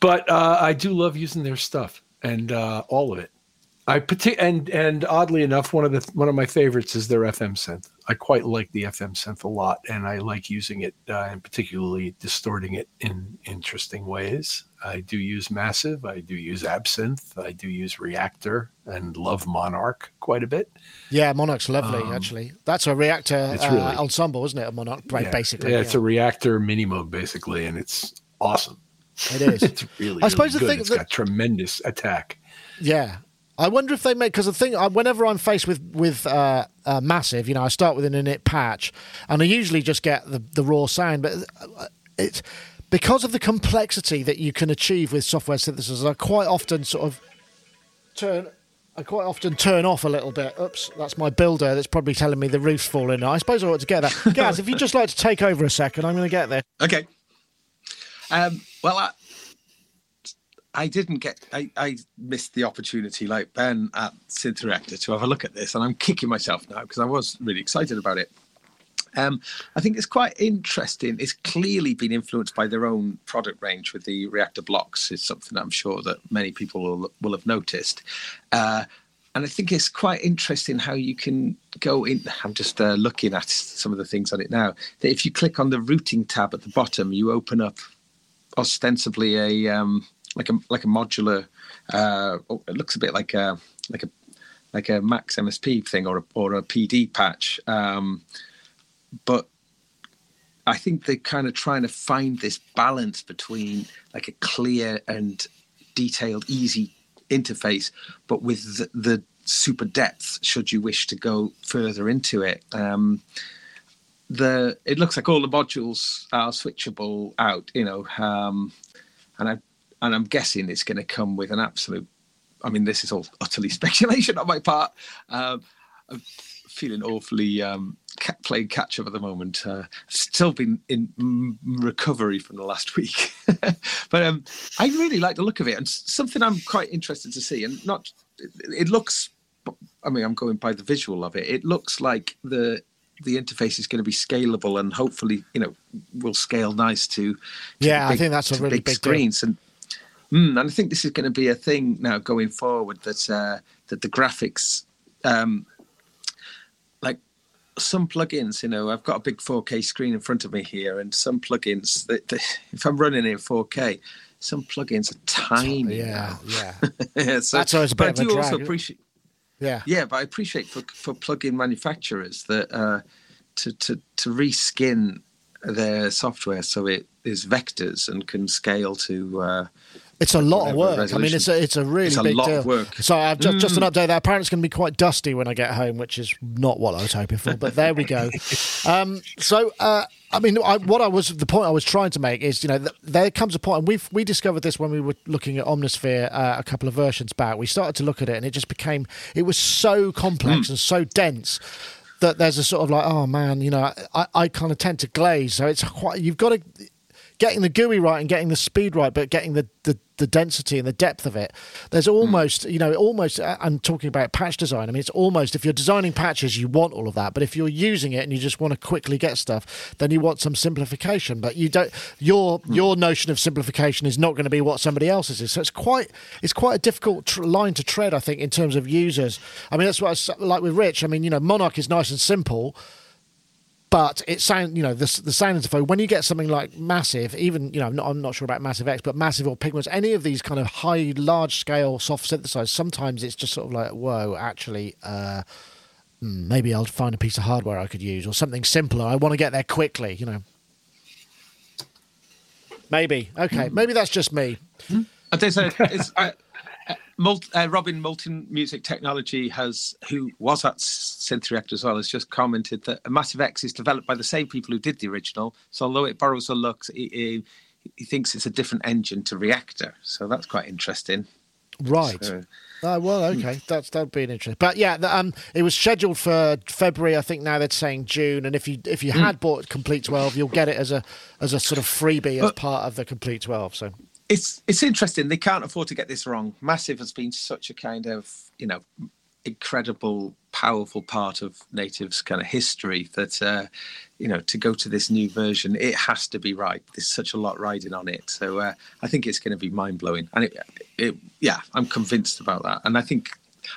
but uh, I do love using their stuff and uh, all of it. I partic- and and oddly enough, one of the one of my favorites is their F M synth. I quite like the F M synth a lot, and I like using it uh, and particularly distorting it in interesting ways. I do use Massive. I do use Absinthe. I do use Reactor and love Monarch quite a bit. Yeah, Monarch's lovely, um, actually. That's a Reactor it's really, uh, ensemble, isn't it? A Monarch, yeah, basically. Yeah, it's yeah. a Reactor mini mode, basically, and it's awesome. It is. It's really, I suppose really the good. Thing it's that... got tremendous attack. Yeah. I wonder if they make, because the thing, I, whenever I'm faced with with uh, uh, Massive, you know, I start with an init patch, and I usually just get the, the raw sound, but it's because of the complexity that you can achieve with software synthesis. I quite often sort of turn, I quite often turn off a little bit. Oops, that's my builder that's probably telling me the roof's falling. I suppose I ought to get that. Gaz, if you'd just like to take over a second, I'm going to get there. Okay. Um, well, I. I didn't get, I, I missed the opportunity like Ben at Synth Reactor to have a look at this, and I'm kicking myself now because I was really excited about it. Um, I think it's quite interesting. It's clearly been influenced by their own product range with the Reactor blocks. It's something that I'm sure that many people will, will have noticed. Uh, and I think it's quite interesting how you can go in. I'm just uh, looking at some of the things on it now. That if you click on the routing tab at the bottom, you open up ostensibly a... Um, like a like a modular, uh, oh, it looks a bit like a like a like a Max M S P thing or a, or a P D patch, um, but I think they're kind of trying to find this balance between like a clear and detailed, easy interface, but with the, the super depth. Should you wish to go further into it, um, the it looks like all the modules are switchable out, you know, um, and I. And I'm guessing it's going to come with an absolute, I mean, this is all utterly speculation on my part. Um, I'm feeling awfully um, ca- playing catch up at the moment. Uh, still been in m- recovery from the last week. But um, I really like the look of it. And something I'm quite interested to see. And not, it looks, I mean, I'm going by the visual of it. It looks like the the interface is going to be scalable and hopefully, you know, will scale nice to, to yeah, big, I think that's a really big, big screens. Deal. And, Mm, and I think this is going to be a thing now going forward that uh, that the graphics, um, like some plugins, you know, I've got a big four K screen in front of me here, and some plugins that, that if I'm running in four K, some plugins are tiny. Yeah, now. yeah. yeah so, That's always a bit of a drag. But I do also appreciate. Yeah, yeah, but I appreciate for for plugin manufacturers that uh, to to to reskin their software so it is vectors and can scale to. Uh, It's a lot of work. Resolution. I mean, it's a, it's a really it's a big lot deal. Of work. So I've just, mm. just an update there. Apparently, it's going to be quite dusty when I get home, which is not what I was hoping for. But there we go. Um, so, uh, I mean, I, what I was the point I was trying to make is, you know, th- there comes a point, and we've we discovered this when we were looking at Omnisphere uh, a couple of versions back. We started to look at it, and it just became it was so complex mm. and so dense. That there's a sort of like, oh man, you know, I, I kind of tend to glaze. So it's quite you've got to. Getting the G U I right and getting the speed right, but getting the, the, the density and the depth of it. There's almost, you know, almost, I'm talking about patch design. I mean, it's almost, if you're designing patches, you want all of that. But if you're using it and you just want to quickly get stuff, then you want some simplification. But you don't, your your notion of simplification is not going to be what somebody else's is. So it's quite, it's quite a difficult tr- line to tread, I think, in terms of users. I mean, that's what I like with Rich. I mean, you know, Monarch is nice and simple. But it sound, you know, the the sound interface. When you get something like Massive, even you know, I'm not, I'm not sure about Massive X, but Massive or Pigments, any of these kind of high, large scale soft synthesizers, sometimes it's just sort of like, whoa, actually, uh, maybe I'll find a piece of hardware I could use or something simpler. I want to get there quickly, you know. Maybe okay, mm. maybe that's just me. Mm. I, it's, I, Mult, uh, Robin Moulton Music Technology has, who was at Synth Reactor as well, has just commented that a Massive X is developed by the same people who did the original. So although it borrows the looks, he, he, he thinks it's a different engine to Reactor. So that's quite interesting. Right. So, oh, well, okay. Hmm. That's that'd be an interesting. But yeah, the, um, it was scheduled for February. I think now they're saying June. And if you if you hmm. had bought Complete twelve, you'll get it as a as a sort of freebie as but, part of the Complete twelve. So. It's it's interesting. They can't afford to get this wrong. Massive has been such a kind of, you know, incredible, powerful part of Native's kind of history that, uh, you know, to go to this new version, it has to be right. There's such a lot riding on it. So uh, I think it's going to be mind-blowing. And, it, it, yeah, I'm convinced about that. And I think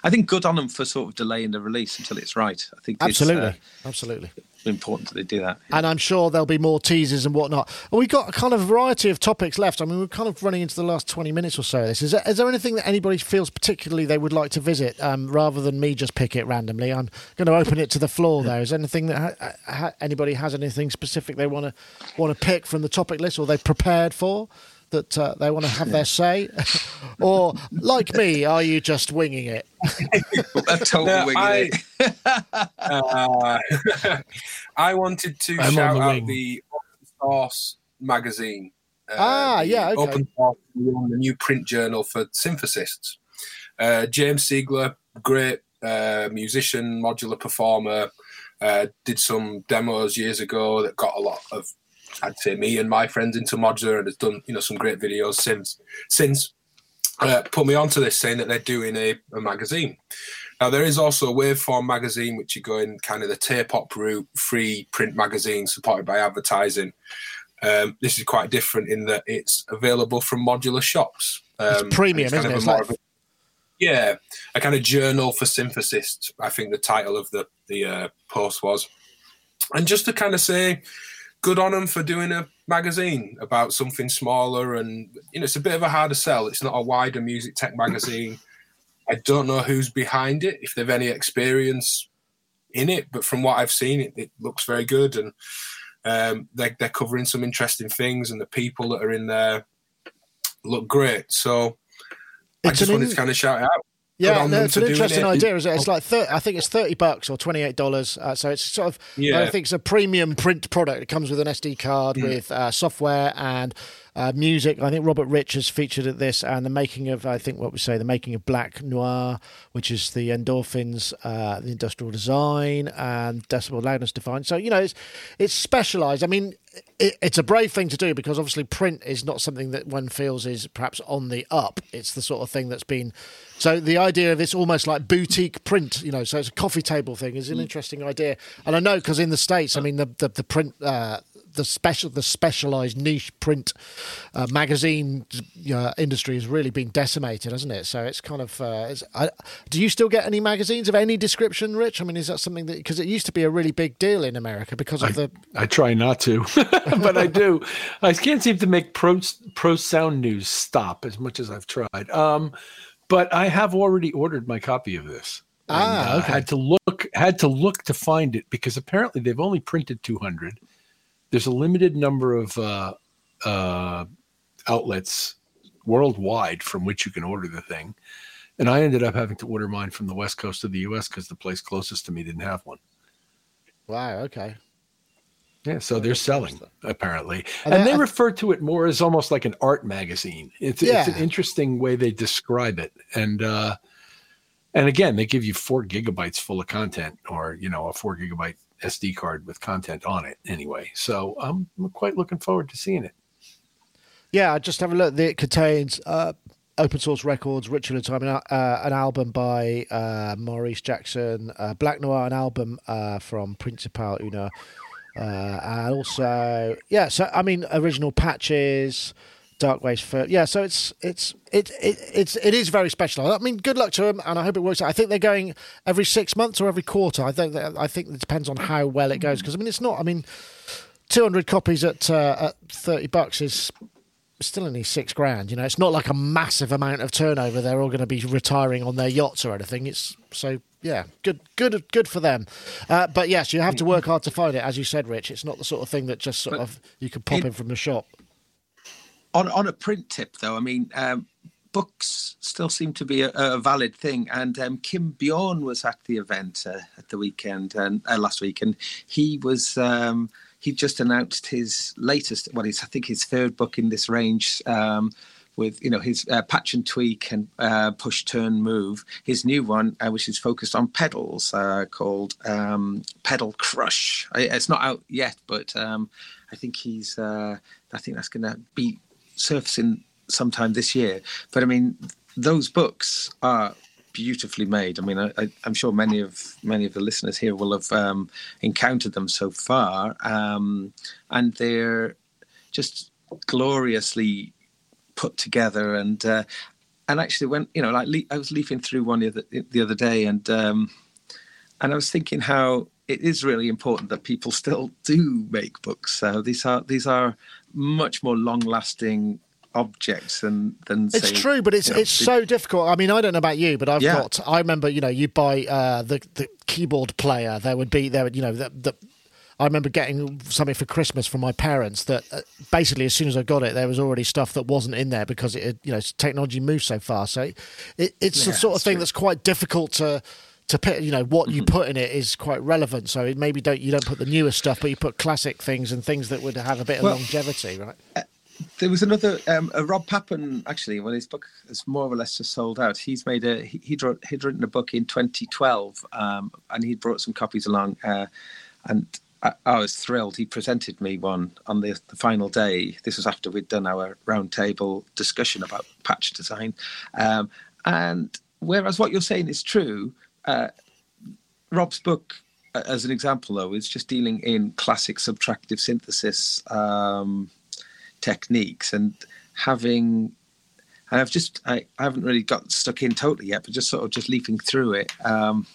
I think good on them for sort of delaying the release until it's right. I think absolutely, it's, uh, absolutely. important that they do that. Yeah. And I'm sure there'll be more teasers and whatnot. We've got a kind of variety of topics left. I mean, we're kind of running into the last twenty minutes or so of this. Is there, is there anything that anybody feels particularly they would like to visit, um, rather than me just pick it randomly? I'm going to open it to the floor there. Is there anything that ha- ha- anybody has anything specific they want to want to pick from the topic list or they've prepared for? That uh, they want to have their say, or like me, are you just winging it? I'm totally no, winging I, it. uh, I wanted to I'm shout the out wing. the Open Source magazine. Uh, ah, yeah, okay. Open Source, the new print journal for synthesists. Uh, James Siegler, great uh, musician, modular performer, uh, did some demos years ago that got a lot of. I'd say me and my friends into modular and has done, you know, some great videos since. Since uh, put me onto this, saying that they're doing a, a magazine. Now there is also a Waveform magazine, which you go in kind of the tape op route, free print magazine supported by advertising. Um, this is quite different in that it's available from modular shops. Um, it's premium, isn't it? Like... A, yeah, a kind of journal for synthesists. I think the title of the the uh, post was, and just to kind of say. Good on them for doing a magazine about something smaller and, you know, it's a bit of a harder sell. It's not a wider music tech magazine. I don't know who's behind it, if they've any experience in it, but from what I've seen, it, it looks very good and um, they're, they're covering some interesting things and the people that are in there look great. So it's I just wanted in- to kind of shout it out. Yeah, no, it's an interesting it. idea, isn't it? It's like thirty, I think it's thirty bucks or twenty-eight dollars. Uh, so it's sort of, yeah. I think it's a premium print product. It comes with an S D card, mm. with uh, software and uh, music. I think Robert Rich has featured at this, and the making of, I think, what we say, the making of Black Noir, which is the endorphins, uh, the industrial design, and decibel loudness defined. So you know, it's it's specialised. I mean. It, it's a brave thing to do because obviously print is not something that one feels is perhaps on the up. It's the sort of thing that's been... So the idea of it's almost like boutique print, you know, so it's a coffee table thing is an interesting idea. And I know because in the States, I mean, the, the, the print... Uh, the special, the specialised niche print uh, magazine uh, industry has really been decimated, hasn't it? So it's kind of... Uh, it's, I, do you still get any magazines of any description, Rich? I mean, is that something that... Because it used to be a really big deal in America because of I, the... I try not to, but I do. I can't seem to make Pro, Pro Sound News stop as much as I've tried. Um, but I have already ordered my copy of this. Ah, and, uh, okay. Had to look, had to look to find it because apparently they've only printed two hundred. There's a limited number of uh, uh, outlets worldwide from which you can order the thing. And I ended up having to order mine from the West Coast of the U S because the place closest to me didn't have one. Wow, okay. Yeah, so they're selling, apparently. And, and they I, refer to it more as almost like an art magazine. It's, yeah. It's an interesting way they describe it. And uh, and again, they give you four gigabytes full of content or, you know, a four gigabyte S D card with content on it anyway. So I'm quite looking forward to seeing it. Yeah, I just have a look. It contains uh, open source records, Ritual of Time, uh, an album by uh, Maurice Jackson, uh, Black Noir, an album uh, from Principal Una. Uh, and also, yeah, so I mean, original patches... Dark Waves for yeah, so it's it's it it it's it is very special. I mean, good luck to them, and I hope it works out. I think they're going every six months or every quarter. I think that, I think it depends on how well it goes because I mean, it's not. I mean, two hundred copies at uh, at thirty bucks is still only six grand. You know, it's not like a massive amount of turnover. They're all going to be retiring on their yachts or anything. It's so yeah, good good good for them. Uh, but yes, you have to work hard to find it, as you said, Rich. It's not the sort of thing that just sort but of you can pop it- in from the shop. On, on a print tip, though, I mean, um, books still seem to be a, a valid thing. And um, Kim Bjorn was at the event uh, at the weekend and uh, last week, and he was um, he just announced his latest, well, it's I think his third book in this range. Um, with, you know, his uh, Patch and Tweak and uh, Push, Turn, Move. His new one, uh, which is focused on pedals, uh, called um, Pedal Crush. I, it's not out yet, but um, I think he's, uh, I think that's going to be surfacing sometime this year. But I mean, those books are beautifully made. I mean, I, I, I'm sure many of many of the listeners here will have um, encountered them so far. Um, and they're just gloriously put together, and uh, and actually when you know like le- I was leafing through one the other, the other day, and um, and I was thinking how it is really important that people still do make books. So these are these are much more long lasting objects than than say, it's true, but it's you know, it's the, so difficult. I mean, I don't know about you, but I've yeah. got. I remember you know you buy uh, the the keyboard player. There would be there would you know the. the I remember getting something for Christmas from my parents that uh, basically as soon as I got it, there was already stuff that wasn't in there because it had, you know, technology moves so fast. So it, it's yeah, the sort of thing true. that's quite difficult to to pick. You know, what mm-hmm. you put in it is quite relevant. So it maybe don't you don't put the newest stuff, but you put classic things and things that would have a bit of well, longevity, right? Uh, there was another um, uh, Rob Pappen actually. Well, his book is more or less just sold out. He's made a he he'd, wrote, he'd written a book in twenty twelve, um, and he brought some copies along, uh, and. I, I was thrilled. He presented me one on the, the final day. This was after we'd done our roundtable discussion about patch design. Um, and whereas what you're saying is true, uh, Rob's book, as an example, though, is just dealing in classic subtractive synthesis um, techniques and having... And I've just... I, I haven't really got stuck in totally yet, but just sort of just leaping through it. Um,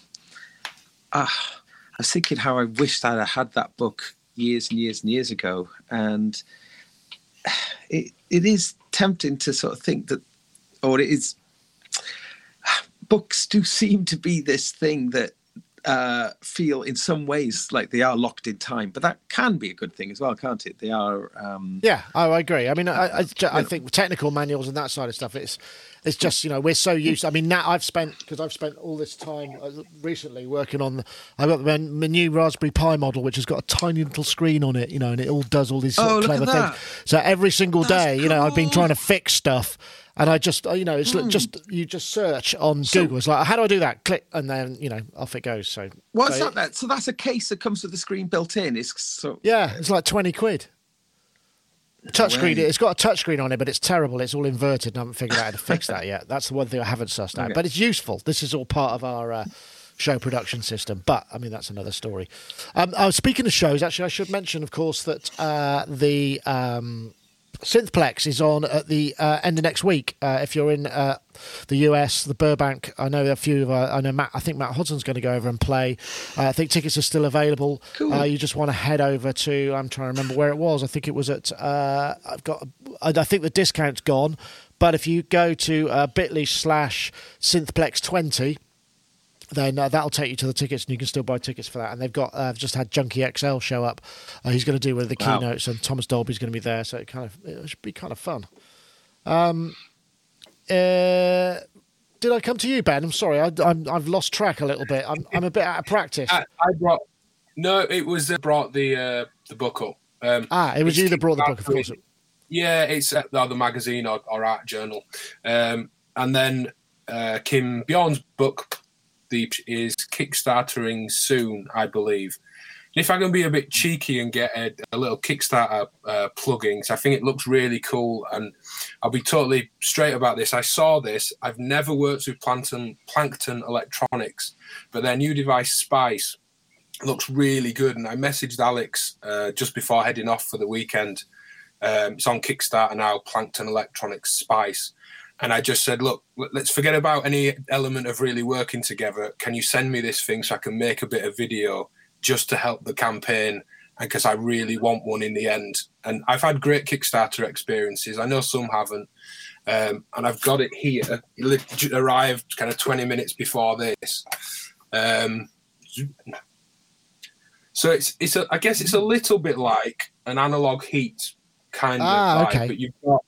ah... I was thinking how I wish that I had that book years and years and years ago. And it it is tempting to sort of think that, or it is, books do seem to be this thing that uh, feel in some ways like they are locked in time, but that can be a good thing as well, can't it? They are... Um, yeah, I agree. I mean, I, I, I think technical manuals and that side of stuff, it's... It's just, you know, we're so used. I mean, now I've spent, because I've spent all this time recently working on, I've got my new Raspberry Pi model, which has got a tiny little screen on it, you know, and it all does all these oh, clever things. So every single That's day, cool. you know, I've been trying to fix stuff. And I just, you know, it's mm. just, you just search on so, Google. It's like, how do I do that? Click, and then, you know, off it goes. So what's so, that? So that's a case that comes with the screen built in. It's so Yeah, it's like twenty quid. Touchscreen. It's got a touchscreen on it, but it's terrible. It's all inverted, and I haven't figured out how to fix that yet. That's the one thing I haven't sussed out. Okay. But it's useful. This is all part of our uh, show production system. But I mean, that's another story. Um, I was speaking of shows. Actually, I should mention, of course, that uh, the um, Synthplex is on at the uh, end of next week. Uh, if you're in uh, the U S, the Burbank, I know a few of. Uh, I know Matt. I think Matt Hudson's going to go over and play. Uh, I think tickets are still available. Cool. Uh, you just want to head over to. I'm trying to remember where it was. I think it was at. Uh, I've got. I, I think the discount's gone, but if you go to uh, bit.ly slash synthplex twenty. Then uh, that'll take you to the tickets, and you can still buy tickets for that. And they've got, uh, just had Junkie X L show up. Uh, he's going to do one of the wow. keynotes, and Thomas Dolby's going to be there. So it kind of it should be kind of fun. Um, uh, did I come to you, Ben? I'm sorry, I, I'm, I've lost track a little bit. I'm, I'm a bit out of practice. I, I brought no, it was uh, brought the uh, the book up. Um, ah, it was you that brought the book, of course. Yeah, it's uh, the magazine or, or art journal, um, and then uh, Kim Bjorn's book. Is kickstartering soon, I believe. And if I can be a bit cheeky and get a, a little Kickstarter uh, plugin, I think it looks really cool. And I'll be totally straight about this. I saw this. I've never worked with Plankton, Plankton Electronics, but their new device, Spice, looks really good. And I messaged Alex uh, just before heading off for the weekend. Um, it's on Kickstarter now, Plankton Electronics Spice. And I just said, look, let's forget about any element of really working together. Can you send me this thing so I can make a bit of video just to help the campaign? And because I really want one in the end. And I've had great Kickstarter experiences. I know some haven't. Um, and I've got it here. It arrived kind of twenty minutes before this. Um, so it's it's a, I guess it's a little bit like an analog heat kind ah, of vibe, okay. but you've got...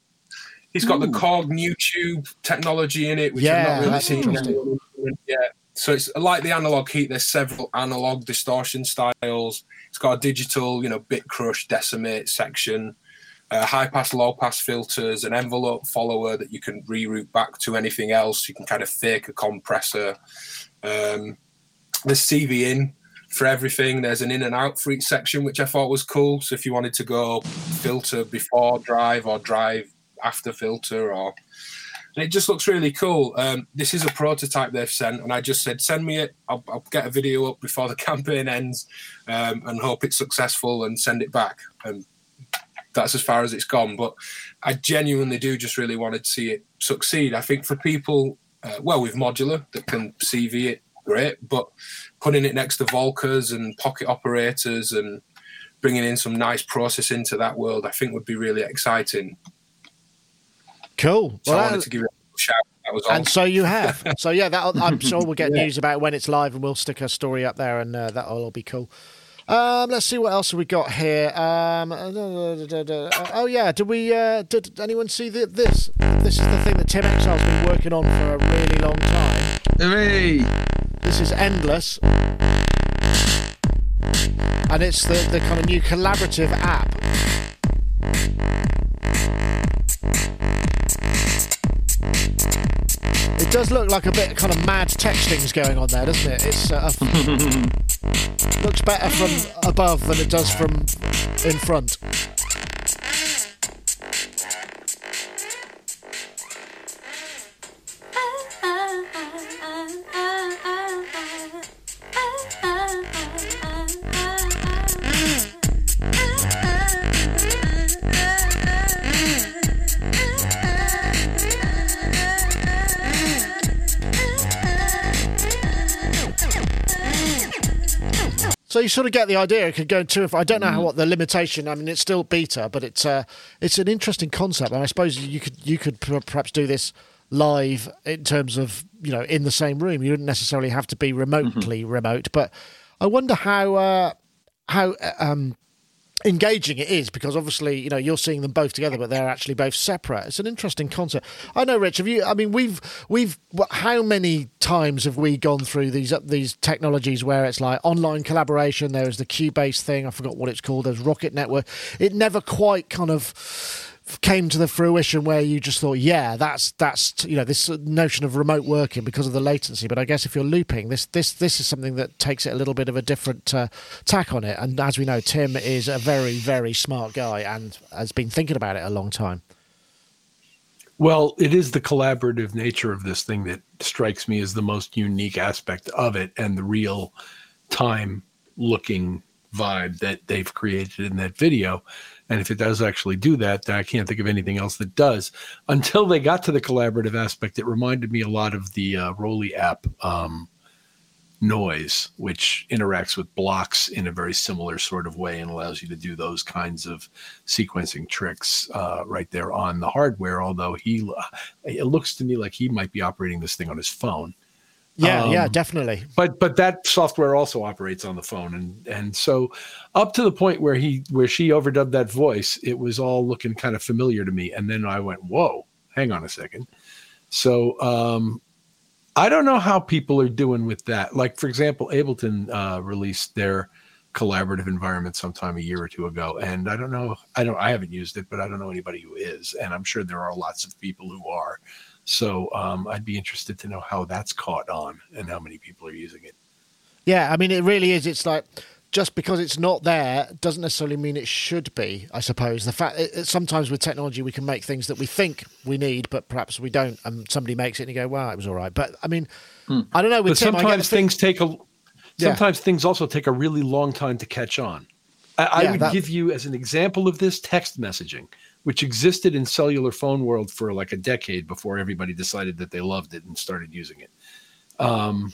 He's got Ooh. the Korg new tube technology in it, which yeah, I've not really seen yet. So it's like the analog heat. There's several analog distortion styles. It's got a digital, you know, bit crush, decimate section, uh, high pass, low pass filters, an envelope follower that you can reroute back to anything else. You can kind of fake a compressor. Um, there's C V in for everything. There's an in and out for each section, which I thought was cool. So if you wanted to go filter before drive or drive after filter, or and it just looks really cool. Um, this is a prototype they've sent, and I just said, send me it. I'll, I'll get a video up before the campaign ends, um, and hope it's successful and send it back. And that's as far as it's gone. But I genuinely do just really want to see it succeed. I think for people, uh, well, with modular that can C V it, great. But putting it next to Volkers and pocket operators and bringing in some nice process into that world, I think would be really exciting. Cool. So well, I wanted to give it a shout. That was awesome. And so you have. So yeah, that I'm sure we'll get yeah. news about when it's live, and we'll stick a story up there, and uh, that'll all be cool. Um, let's see what else have we got here. Um, oh yeah, did we? Uh, did anyone see the, this? This is the thing that Tim Exile's been working on for a really long time. Hooray! This is Endless, and it's the the kind of new collaborative app. It does look like a bit of kind of mad texting's going on there, doesn't it? It's uh, looks better from above than it does from in front. So you sort of get the idea. It could go to, if I don't know how, what the limitation. I mean, it's still beta, but it's uh, it's an interesting concept. And I suppose you could you could perhaps do this live in terms of, you know, in the same room. You wouldn't necessarily have to be remotely mm-hmm. remote. But I wonder how uh, how um, engaging it is, because obviously, you know, you're seeing them both together, but they're actually both separate. It's an interesting concept. I know, Rich, have you, I mean, we've, we've, how many times have we gone through these, these technologies where it's like online collaboration? There was the Cubase thing. I forgot what it's called. There's Rocket Network. It never quite kind of came to the fruition where you just thought, yeah, that's, that's, you know, this notion of remote working because of the latency. But I guess if you're looping, this this this is something that takes it a little bit of a different uh, tack on it. And as we know, Tim is a very, very smart guy and has been thinking about it a long time. Well, it is the collaborative nature of this thing that strikes me as the most unique aspect of it, and the real time looking vibe that they've created in that video. And if it does actually do that, then I can't think of anything else that does. Until they got to the collaborative aspect, it reminded me a lot of the uh, Roli app um, Noise, which interacts with blocks in a very similar sort of way and allows you to do those kinds of sequencing tricks uh, right there on the hardware. Although he, it looks to me like he might be operating this thing on his phone. Yeah, um, yeah, definitely. But but that software also operates on the phone, and and so up to the point where he where she overdubbed that voice, it was all looking kind of familiar to me. And then I went, whoa, hang on a second. So um, I don't know how people are doing with that. Like, for example, Ableton uh, released their collaborative environment sometime a year or two ago, and I don't know, I don't, I haven't used it, but I don't know anybody who is, and I'm sure there are lots of people who are. So um, I'd be interested to know how that's caught on and how many people are using it. Yeah, I mean, it really is. It's like, just because it's not there doesn't necessarily mean it should be, I suppose. The fact it, it, sometimes with technology we can make things that we think we need, but perhaps we don't, and somebody makes it and you go, wow, it was all right. But, I mean, hmm. I don't know. With but Tim, sometimes things think, take a sometimes yeah. things also take a really long time to catch on. I, I yeah, would that... give you, as an example of this, text messaging, which existed in cellular phone world for like a decade before everybody decided that they loved it and started using it. Um,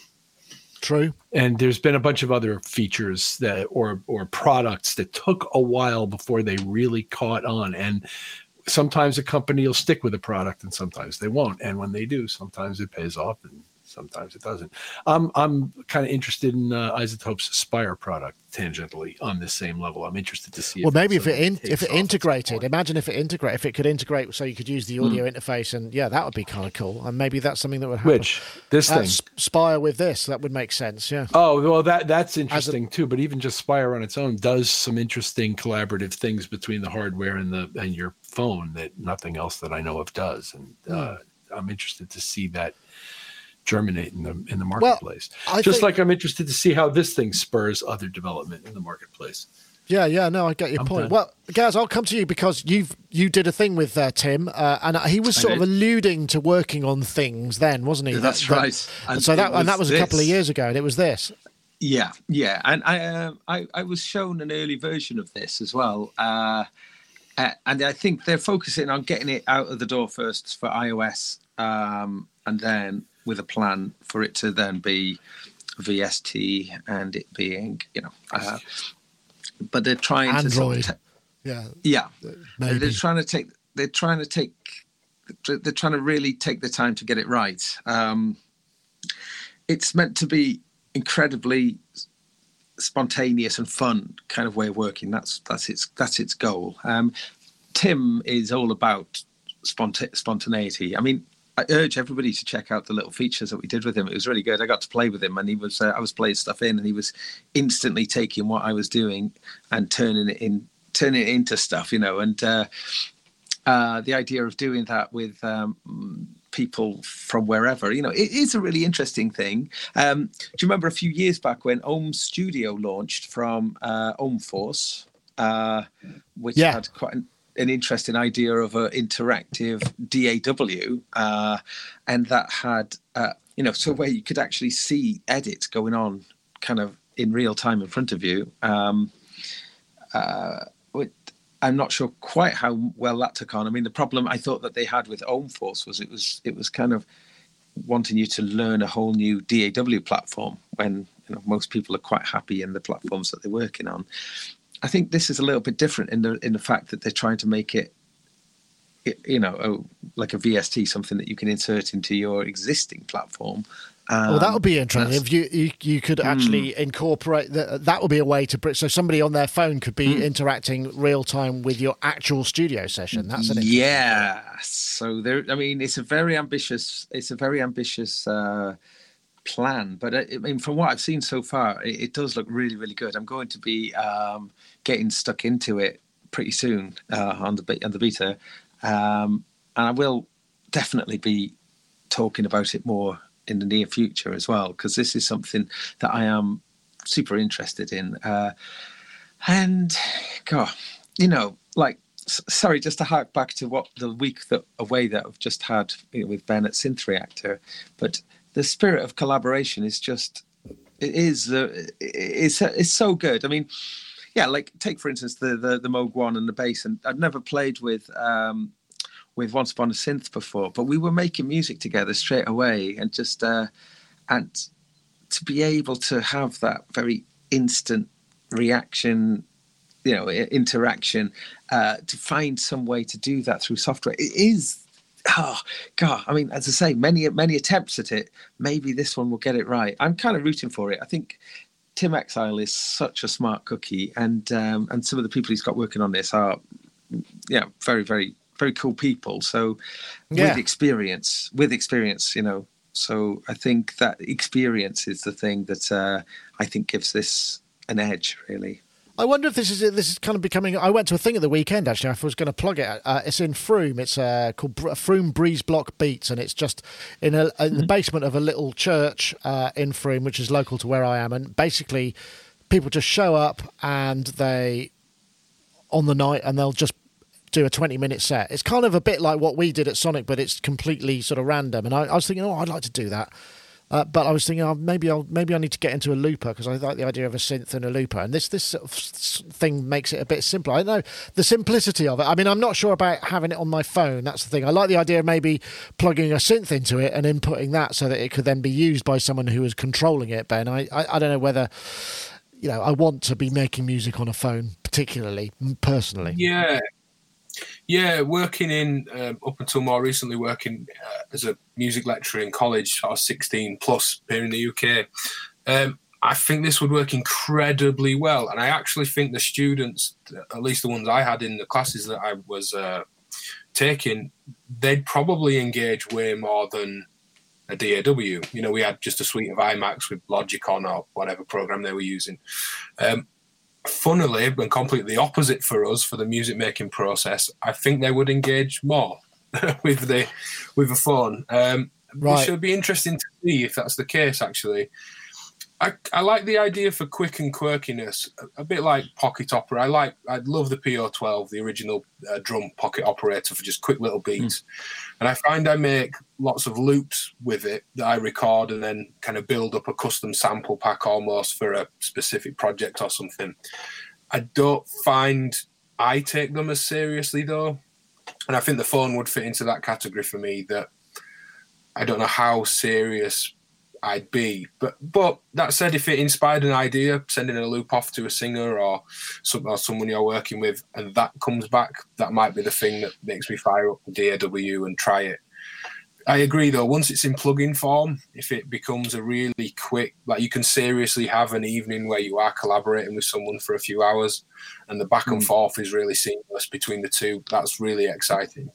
True. And there's been a bunch of other features that or or products that took a while before they really caught on. And sometimes a company will stick with a product and sometimes they won't. And when they do, sometimes it pays off and sometimes it doesn't. I'm I'm kind of interested in uh, iZotope's Spire product tangentially on this same level. I'm interested to see. Well, if maybe if it in, if it integrated, imagine if it integrate if it could integrate, so you could use the audio mm. interface, and yeah, that would be kind of cool. And maybe that's something that would happen. Which this that's thing Spire with this that would make sense. Yeah. Oh well, that that's interesting a, too. But even just Spire on its own does some interesting collaborative things between the hardware and the and your phone that nothing else that I know of does. And uh, I'm interested to see that germinate in the in the marketplace. Well, just think, like I'm interested to see how this thing spurs other development in the marketplace. Yeah, yeah, no, I get your I'm point. Done. Well, Gaz, I'll come to you because you've you did a thing with uh, Tim, uh, and he was sort of alluding to working on things then, wasn't he? That's that, right. And so that and that was this. a couple of years ago, and it was this. Yeah, yeah, and I uh, I, I was shown an early version of this as well. Uh, Uh, and I think they're focusing on getting it out of the door first for iOS, um, and then with a plan for it to then be V S T and it being, you know, uh, but they're trying Android. to sort of te- yeah, yeah, Maybe. they're trying to take, they're trying to take, they're trying to really take the time to get it right. Um, it's meant to be incredibly spontaneous and fun kind of way of working. That's that's its that's its goal. Um, Tim is all about sponta- spontaneity. I mean, I urge everybody to check out the little features that we did with him. It was really good. I got to play with him, and he was uh, I was playing stuff in, and he was instantly taking what I was doing and turning it in, turning it into stuff, you know. And uh, uh, the idea of doing that with um, people from wherever, you know, it is a really interesting thing. Um, do you remember a few years back when Ohm Studio launched from uh, Ohm Force, uh, which yeah. had quite an, an interesting idea of an interactive D A W, uh, and that had, uh, you know, so where you could actually see edits going on kind of in real time in front of you. Um, uh, with, I'm not sure quite how well that took on. I mean, the problem I thought that they had with Ohm Force was it was it was kind of wanting you to learn a whole new D A W platform when, you know, most people are quite happy in the platforms that they're working on. I think this is a little bit different in the in the fact that they're trying to make it, you know, like a V S T, something that you can insert into your existing platform. Um, well, that would be interesting if you, you, you could actually mm. incorporate that. That would be a way to, so somebody on their phone could be mm. interacting real time with your actual studio session. That's an yeah. So there, I mean, it's a very ambitious, it's a very ambitious uh, plan, but I, I mean, from what I've seen so far, it, it does look really, really good. I'm going to be um, getting stuck into it pretty soon uh, on the on the beta, um, and I will definitely be talking about it more in the near future as well, because this is something that I am super interested in. Uh, and God, you know, like, s- sorry, just to hark back to what the week that away that I've just had, you know, with Ben at Synth Reactor, but the spirit of collaboration is just, it is, uh, it, it's, it's so good. I mean, yeah, like take for instance, the, the, the Moog One and the bass, and I've never played with, um, with Once Upon a Synth before, but we were making music together straight away, and just uh, and to be able to have that very instant reaction, you know, interaction, uh, to find some way to do that through software, it is, oh God, I mean, as I say, many many attempts at it. Maybe this one will get it right. I'm kind of rooting for it. I think Tim Exile is such a smart cookie, and um, and some of the people he's got working on this are, yeah, very very. very cool people. So yeah. with experience, with experience, you know, so I think that experience is the thing that uh, I think gives this an edge, really. I wonder if this is this is kind of becoming. I went to a thing at the weekend actually. I was going to plug it. Uh, it's in Froome. It's uh, called Froome Breeze Block Beats, and it's just in, a, in mm-hmm. the basement of a little church uh, in Froome, which is local to where I am. And basically, people just show up and they on the night, and they'll just do a twenty minute set. It's kind of a bit like what we did at Sonic, but it's completely sort of random. And I, I was thinking, oh, I'd like to do that. Uh, but I was thinking, oh, maybe I'll maybe I need to get into a looper, because I like the idea of a synth and a looper. And this this sort of thing makes it a bit simpler. I don't know, the simplicity of it. I mean, I'm not sure about having it on my phone. That's the thing. I like the idea of maybe plugging a synth into it and inputting that so that it could then be used by someone who is controlling it, Ben. I, I, I don't know whether, you know, I want to be making music on a phone particularly, personally. Yeah. Yeah, working in, um, up until more recently, working uh, as a music lecturer in college, I was sixteen plus here in the U K. Um, I think this would work incredibly well. And I actually think the students, at least the ones I had in the classes that I was uh, taking, they'd probably engage way more than a D A W. You know, we had just a suite of iMacs with Logic on or whatever program they were using. Um, funnily, and completely opposite for us, for the music making process, I think they would engage more with the with a phone. Um, right. Which would be interesting to see if that's the case, actually. I, I like the idea for quick and quirkiness, a, a bit like Pocket Opera. I like, I love the P O twelve, the original uh, drum pocket operator for just quick little beats. Mm. And I find I make lots of loops with it that I record and then kind of build up a custom sample pack almost for a specific project or something. I don't find I take them as seriously, though. And I think the phone would fit into that category for me, that I don't know how serious I'd be. But but that said, if it inspired an idea, sending a loop off to a singer or, some, or someone you're working with, and that comes back, that might be the thing that makes me fire up the D A W and try it. I agree, though, once it's in plug-in form, if it becomes a really quick, like you can seriously have an evening where you are collaborating with someone for a few hours and the back and mm. forth is really seamless between the two, that's really exciting.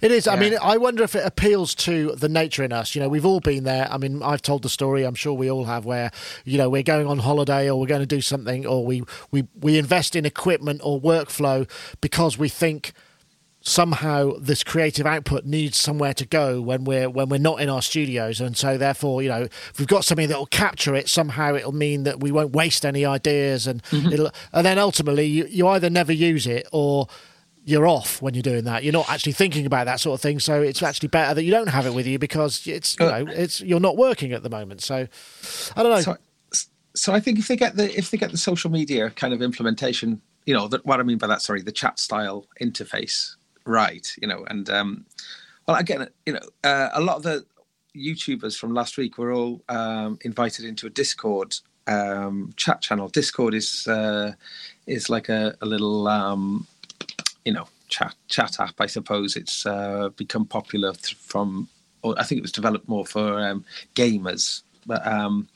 It is. Yeah. I mean, I wonder if it appeals to the nature in us. You know, we've all been there. I mean, I've told the story, I'm sure we all have, where, you know, we're going on holiday or we're going to do something, or we, we, we invest in equipment or workflow because we think somehow this creative output needs somewhere to go when we're when we're not in our studios. And so therefore, you know, if we've got something that will capture it, somehow it'll mean that we won't waste any ideas. And mm-hmm. it'll, and then ultimately you, you either never use it or you're off when you're doing that. You're not actually thinking about that sort of thing. So it's actually better that you don't have it with you because it's, you know, it's, you're not working at the moment. So I don't know. So, so I think if they get the, if they get the social media kind of implementation, you know, that, what I mean by that, sorry, the chat style interface, right. You know, and um, well, again, you know, uh, a lot of the YouTubers from last week were all um, invited into a Discord um, chat channel. Discord is, uh, is like a, a little, um, you know, chat chat app, I suppose. It's uh, become popular th- from, or I think it was developed more for um, gamers. But um,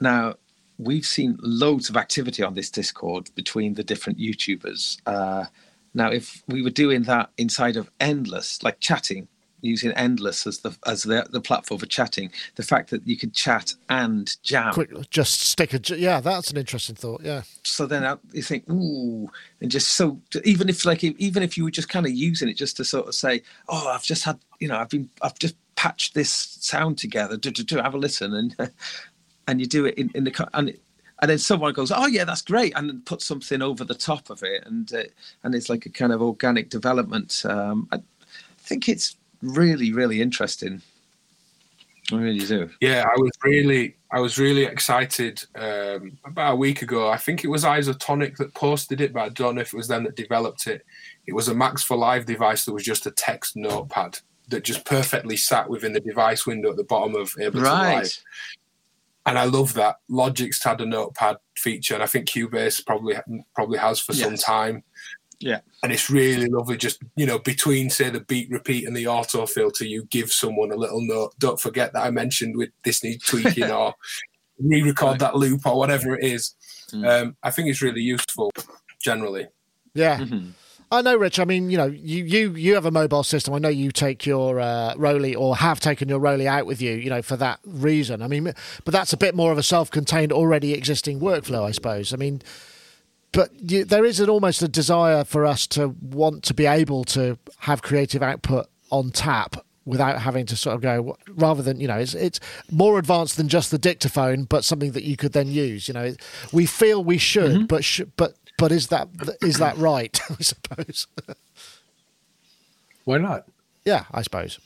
now we've seen loads of activity on this Discord between the different YouTubers. Uh, now, if we were doing that inside of Endless, like chatting, using Endless as the as the, the platform for chatting, the fact that you could chat and jam. Quick, just stick a... Yeah, that's an interesting thought, yeah. So then I, you think, ooh, and just so... Even if like even if you were just kind of using it just to sort of say, oh, I've just had, you know, I've been I've just patched this sound together, do, do, do, have a listen, and and you do it in, in the... And it, and then someone goes, oh, yeah, that's great, and put something over the top of it, and, uh, and it's like a kind of organic development. Um, I think it's... really really interesting. I really do. Yeah, I was really I was really excited um about a week ago. I think it was iZotope that posted it, but I don't know if it was them that developed it. It was a Max for Live device that was just a text notepad that just perfectly sat within the device window at the bottom of Ableton right. Live. And I love that. Logic's had a notepad feature, and I think Cubase probably probably has for yes. some time. Yeah, and it's really lovely. Just, you know, between say the beat repeat and the auto filter, you give someone a little note. Don't forget that I mentioned with this needs tweaking or re-record that loop or whatever it is. Mm. Um, I think it's really useful generally. Yeah. Mm-hmm. I know, Rich. I mean, you know, you, you, you have a mobile system. I know you take your uh, Roli, or have taken your Roli out with you, you know, for that reason. I mean, but that's a bit more of a self-contained, already existing workflow, I suppose. I mean. But you, there is an, almost a desire for us to want to be able to have creative output on tap without having to sort of go, rather than, you know, it's it's more advanced than just the dictaphone, but something that you could then use. You know, we feel we should, mm-hmm. but sh- but but is that is that right? I suppose. Why not? Yeah, I suppose.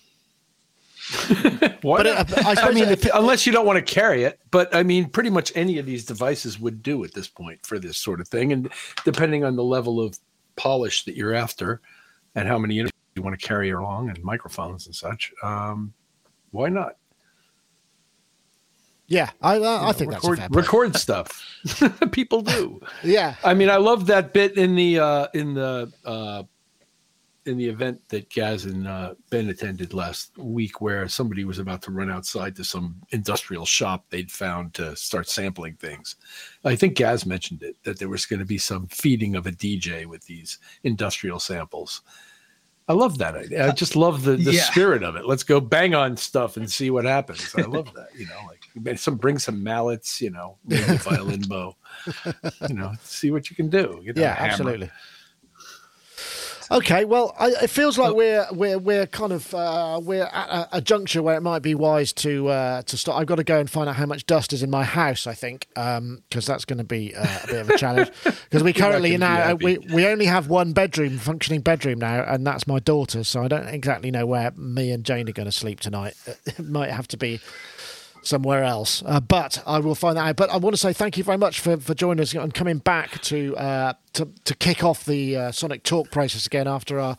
Why? But it, I, I mean, if, unless you don't want to carry it, but I mean, pretty much any of these devices would do at this point for this sort of thing. And depending on the level of polish that you're after and how many interviews you want to carry along and microphones and such, um, why not? Yeah, I, I, you know, I think record, that's a record stuff. People do. Yeah, I mean, I love that bit in the uh, in the uh, in the event that Gaz and uh, Ben attended last week, where somebody was about to run outside to some industrial shop they'd found to start sampling things. I think Gaz mentioned it, that there was going to be some feeding of a D J with these industrial samples. I love that. I, I just love the, the yeah. spirit of it. Let's go bang on stuff and see what happens. I love that. You know, like some bring some mallets, you know, violin bow, you know, see what you can do. You know, yeah, hammer. Absolutely. Okay, well, I, it feels like we're we're we're kind of uh, we're at a, a juncture where it might be wise to uh, to start. I've got to go and find out how much dust is in my house. I think because um, that's going to be uh, a bit of a challenge because we currently now we, we only have one bedroom, functioning bedroom now, and that's my daughter's. So I don't exactly know where me and Jane are going to sleep tonight. It might have to be somewhere else, uh, but I will find that out. But I want to say thank you very much for, for joining us and coming back to uh, to, to kick off the uh, Sonic Talk process again after our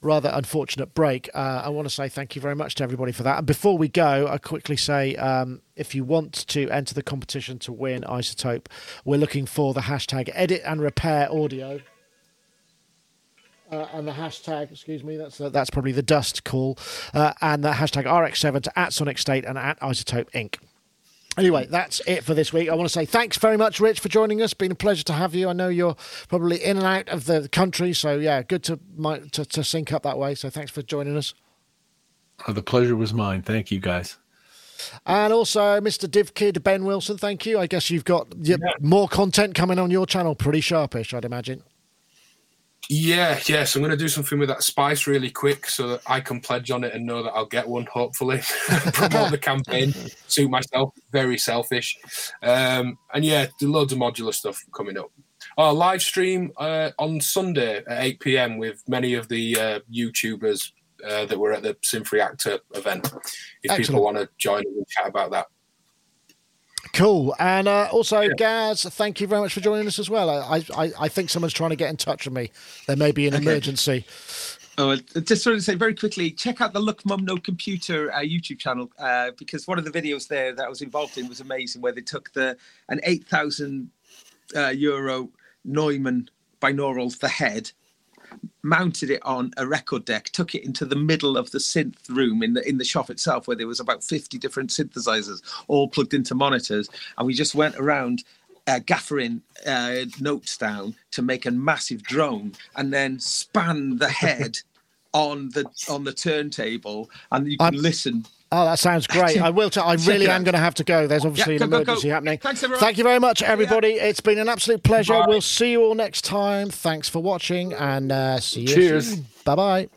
rather unfortunate break. Uh, I want to say thank you very much to everybody for that. And before we go, I quickly say um, if you want to enter the competition to win iZotope, we're looking for the hashtag edit and repair audio. Uh, and the hashtag, excuse me, that's uh, that's probably the dust call, uh, and the hashtag R X seven to at Sonic State and at iZotope Incorporated. Anyway, that's it for this week. I want to say thanks very much, Rich, for joining us. Been a pleasure to have you. I know you're probably in and out of the country, so yeah, good to my, to, to sync up that way. So thanks for joining us. Oh, the pleasure was mine. Thank you, guys. And also, Mister DivKid, Ben Wilson, thank you. I guess you've got yeah. more content coming on your channel, pretty sharpish, I'd imagine. Yeah, yeah. So I'm going to do something with that spice really quick so that I can pledge on it and know that I'll get one, hopefully. Promote the campaign, suit myself, very selfish. Um, and yeah, do loads of modular stuff coming up. Our live stream uh, on Sunday at eight p.m. with many of the uh, YouTubers uh, that were at the Synth Reactor event, if Excellent. People want to join and chat about that. Cool. And uh, also, yeah. Gaz, thank you very much for joining us as well. I, I, I think someone's trying to get in touch with me. There may be an okay. emergency. Oh, I just wanted to say very quickly, check out the Look Mum No Computer uh, YouTube channel uh, because one of the videos there that I was involved in was amazing, where they took the an eight thousand uh, euro Neumann binaural, the head, mounted it on a record deck, took it into the middle of the synth room in the in the shop itself, where there was about fifty different synthesizers all plugged into monitors, and we just went around uh, gaffering uh, notes down to make a massive drone, and then span the head on the on the turntable, and you can I'm- listen. Oh, that sounds great. I will. T- I really am going to have to go. There's obviously yeah, go, an emergency go, go. happening. Thanks, everyone. Thank you very much, everybody. Yeah. It's been an absolute pleasure. Bye. We'll see you all next time. Thanks for watching, and uh, see you Cheers. soon. Bye-bye.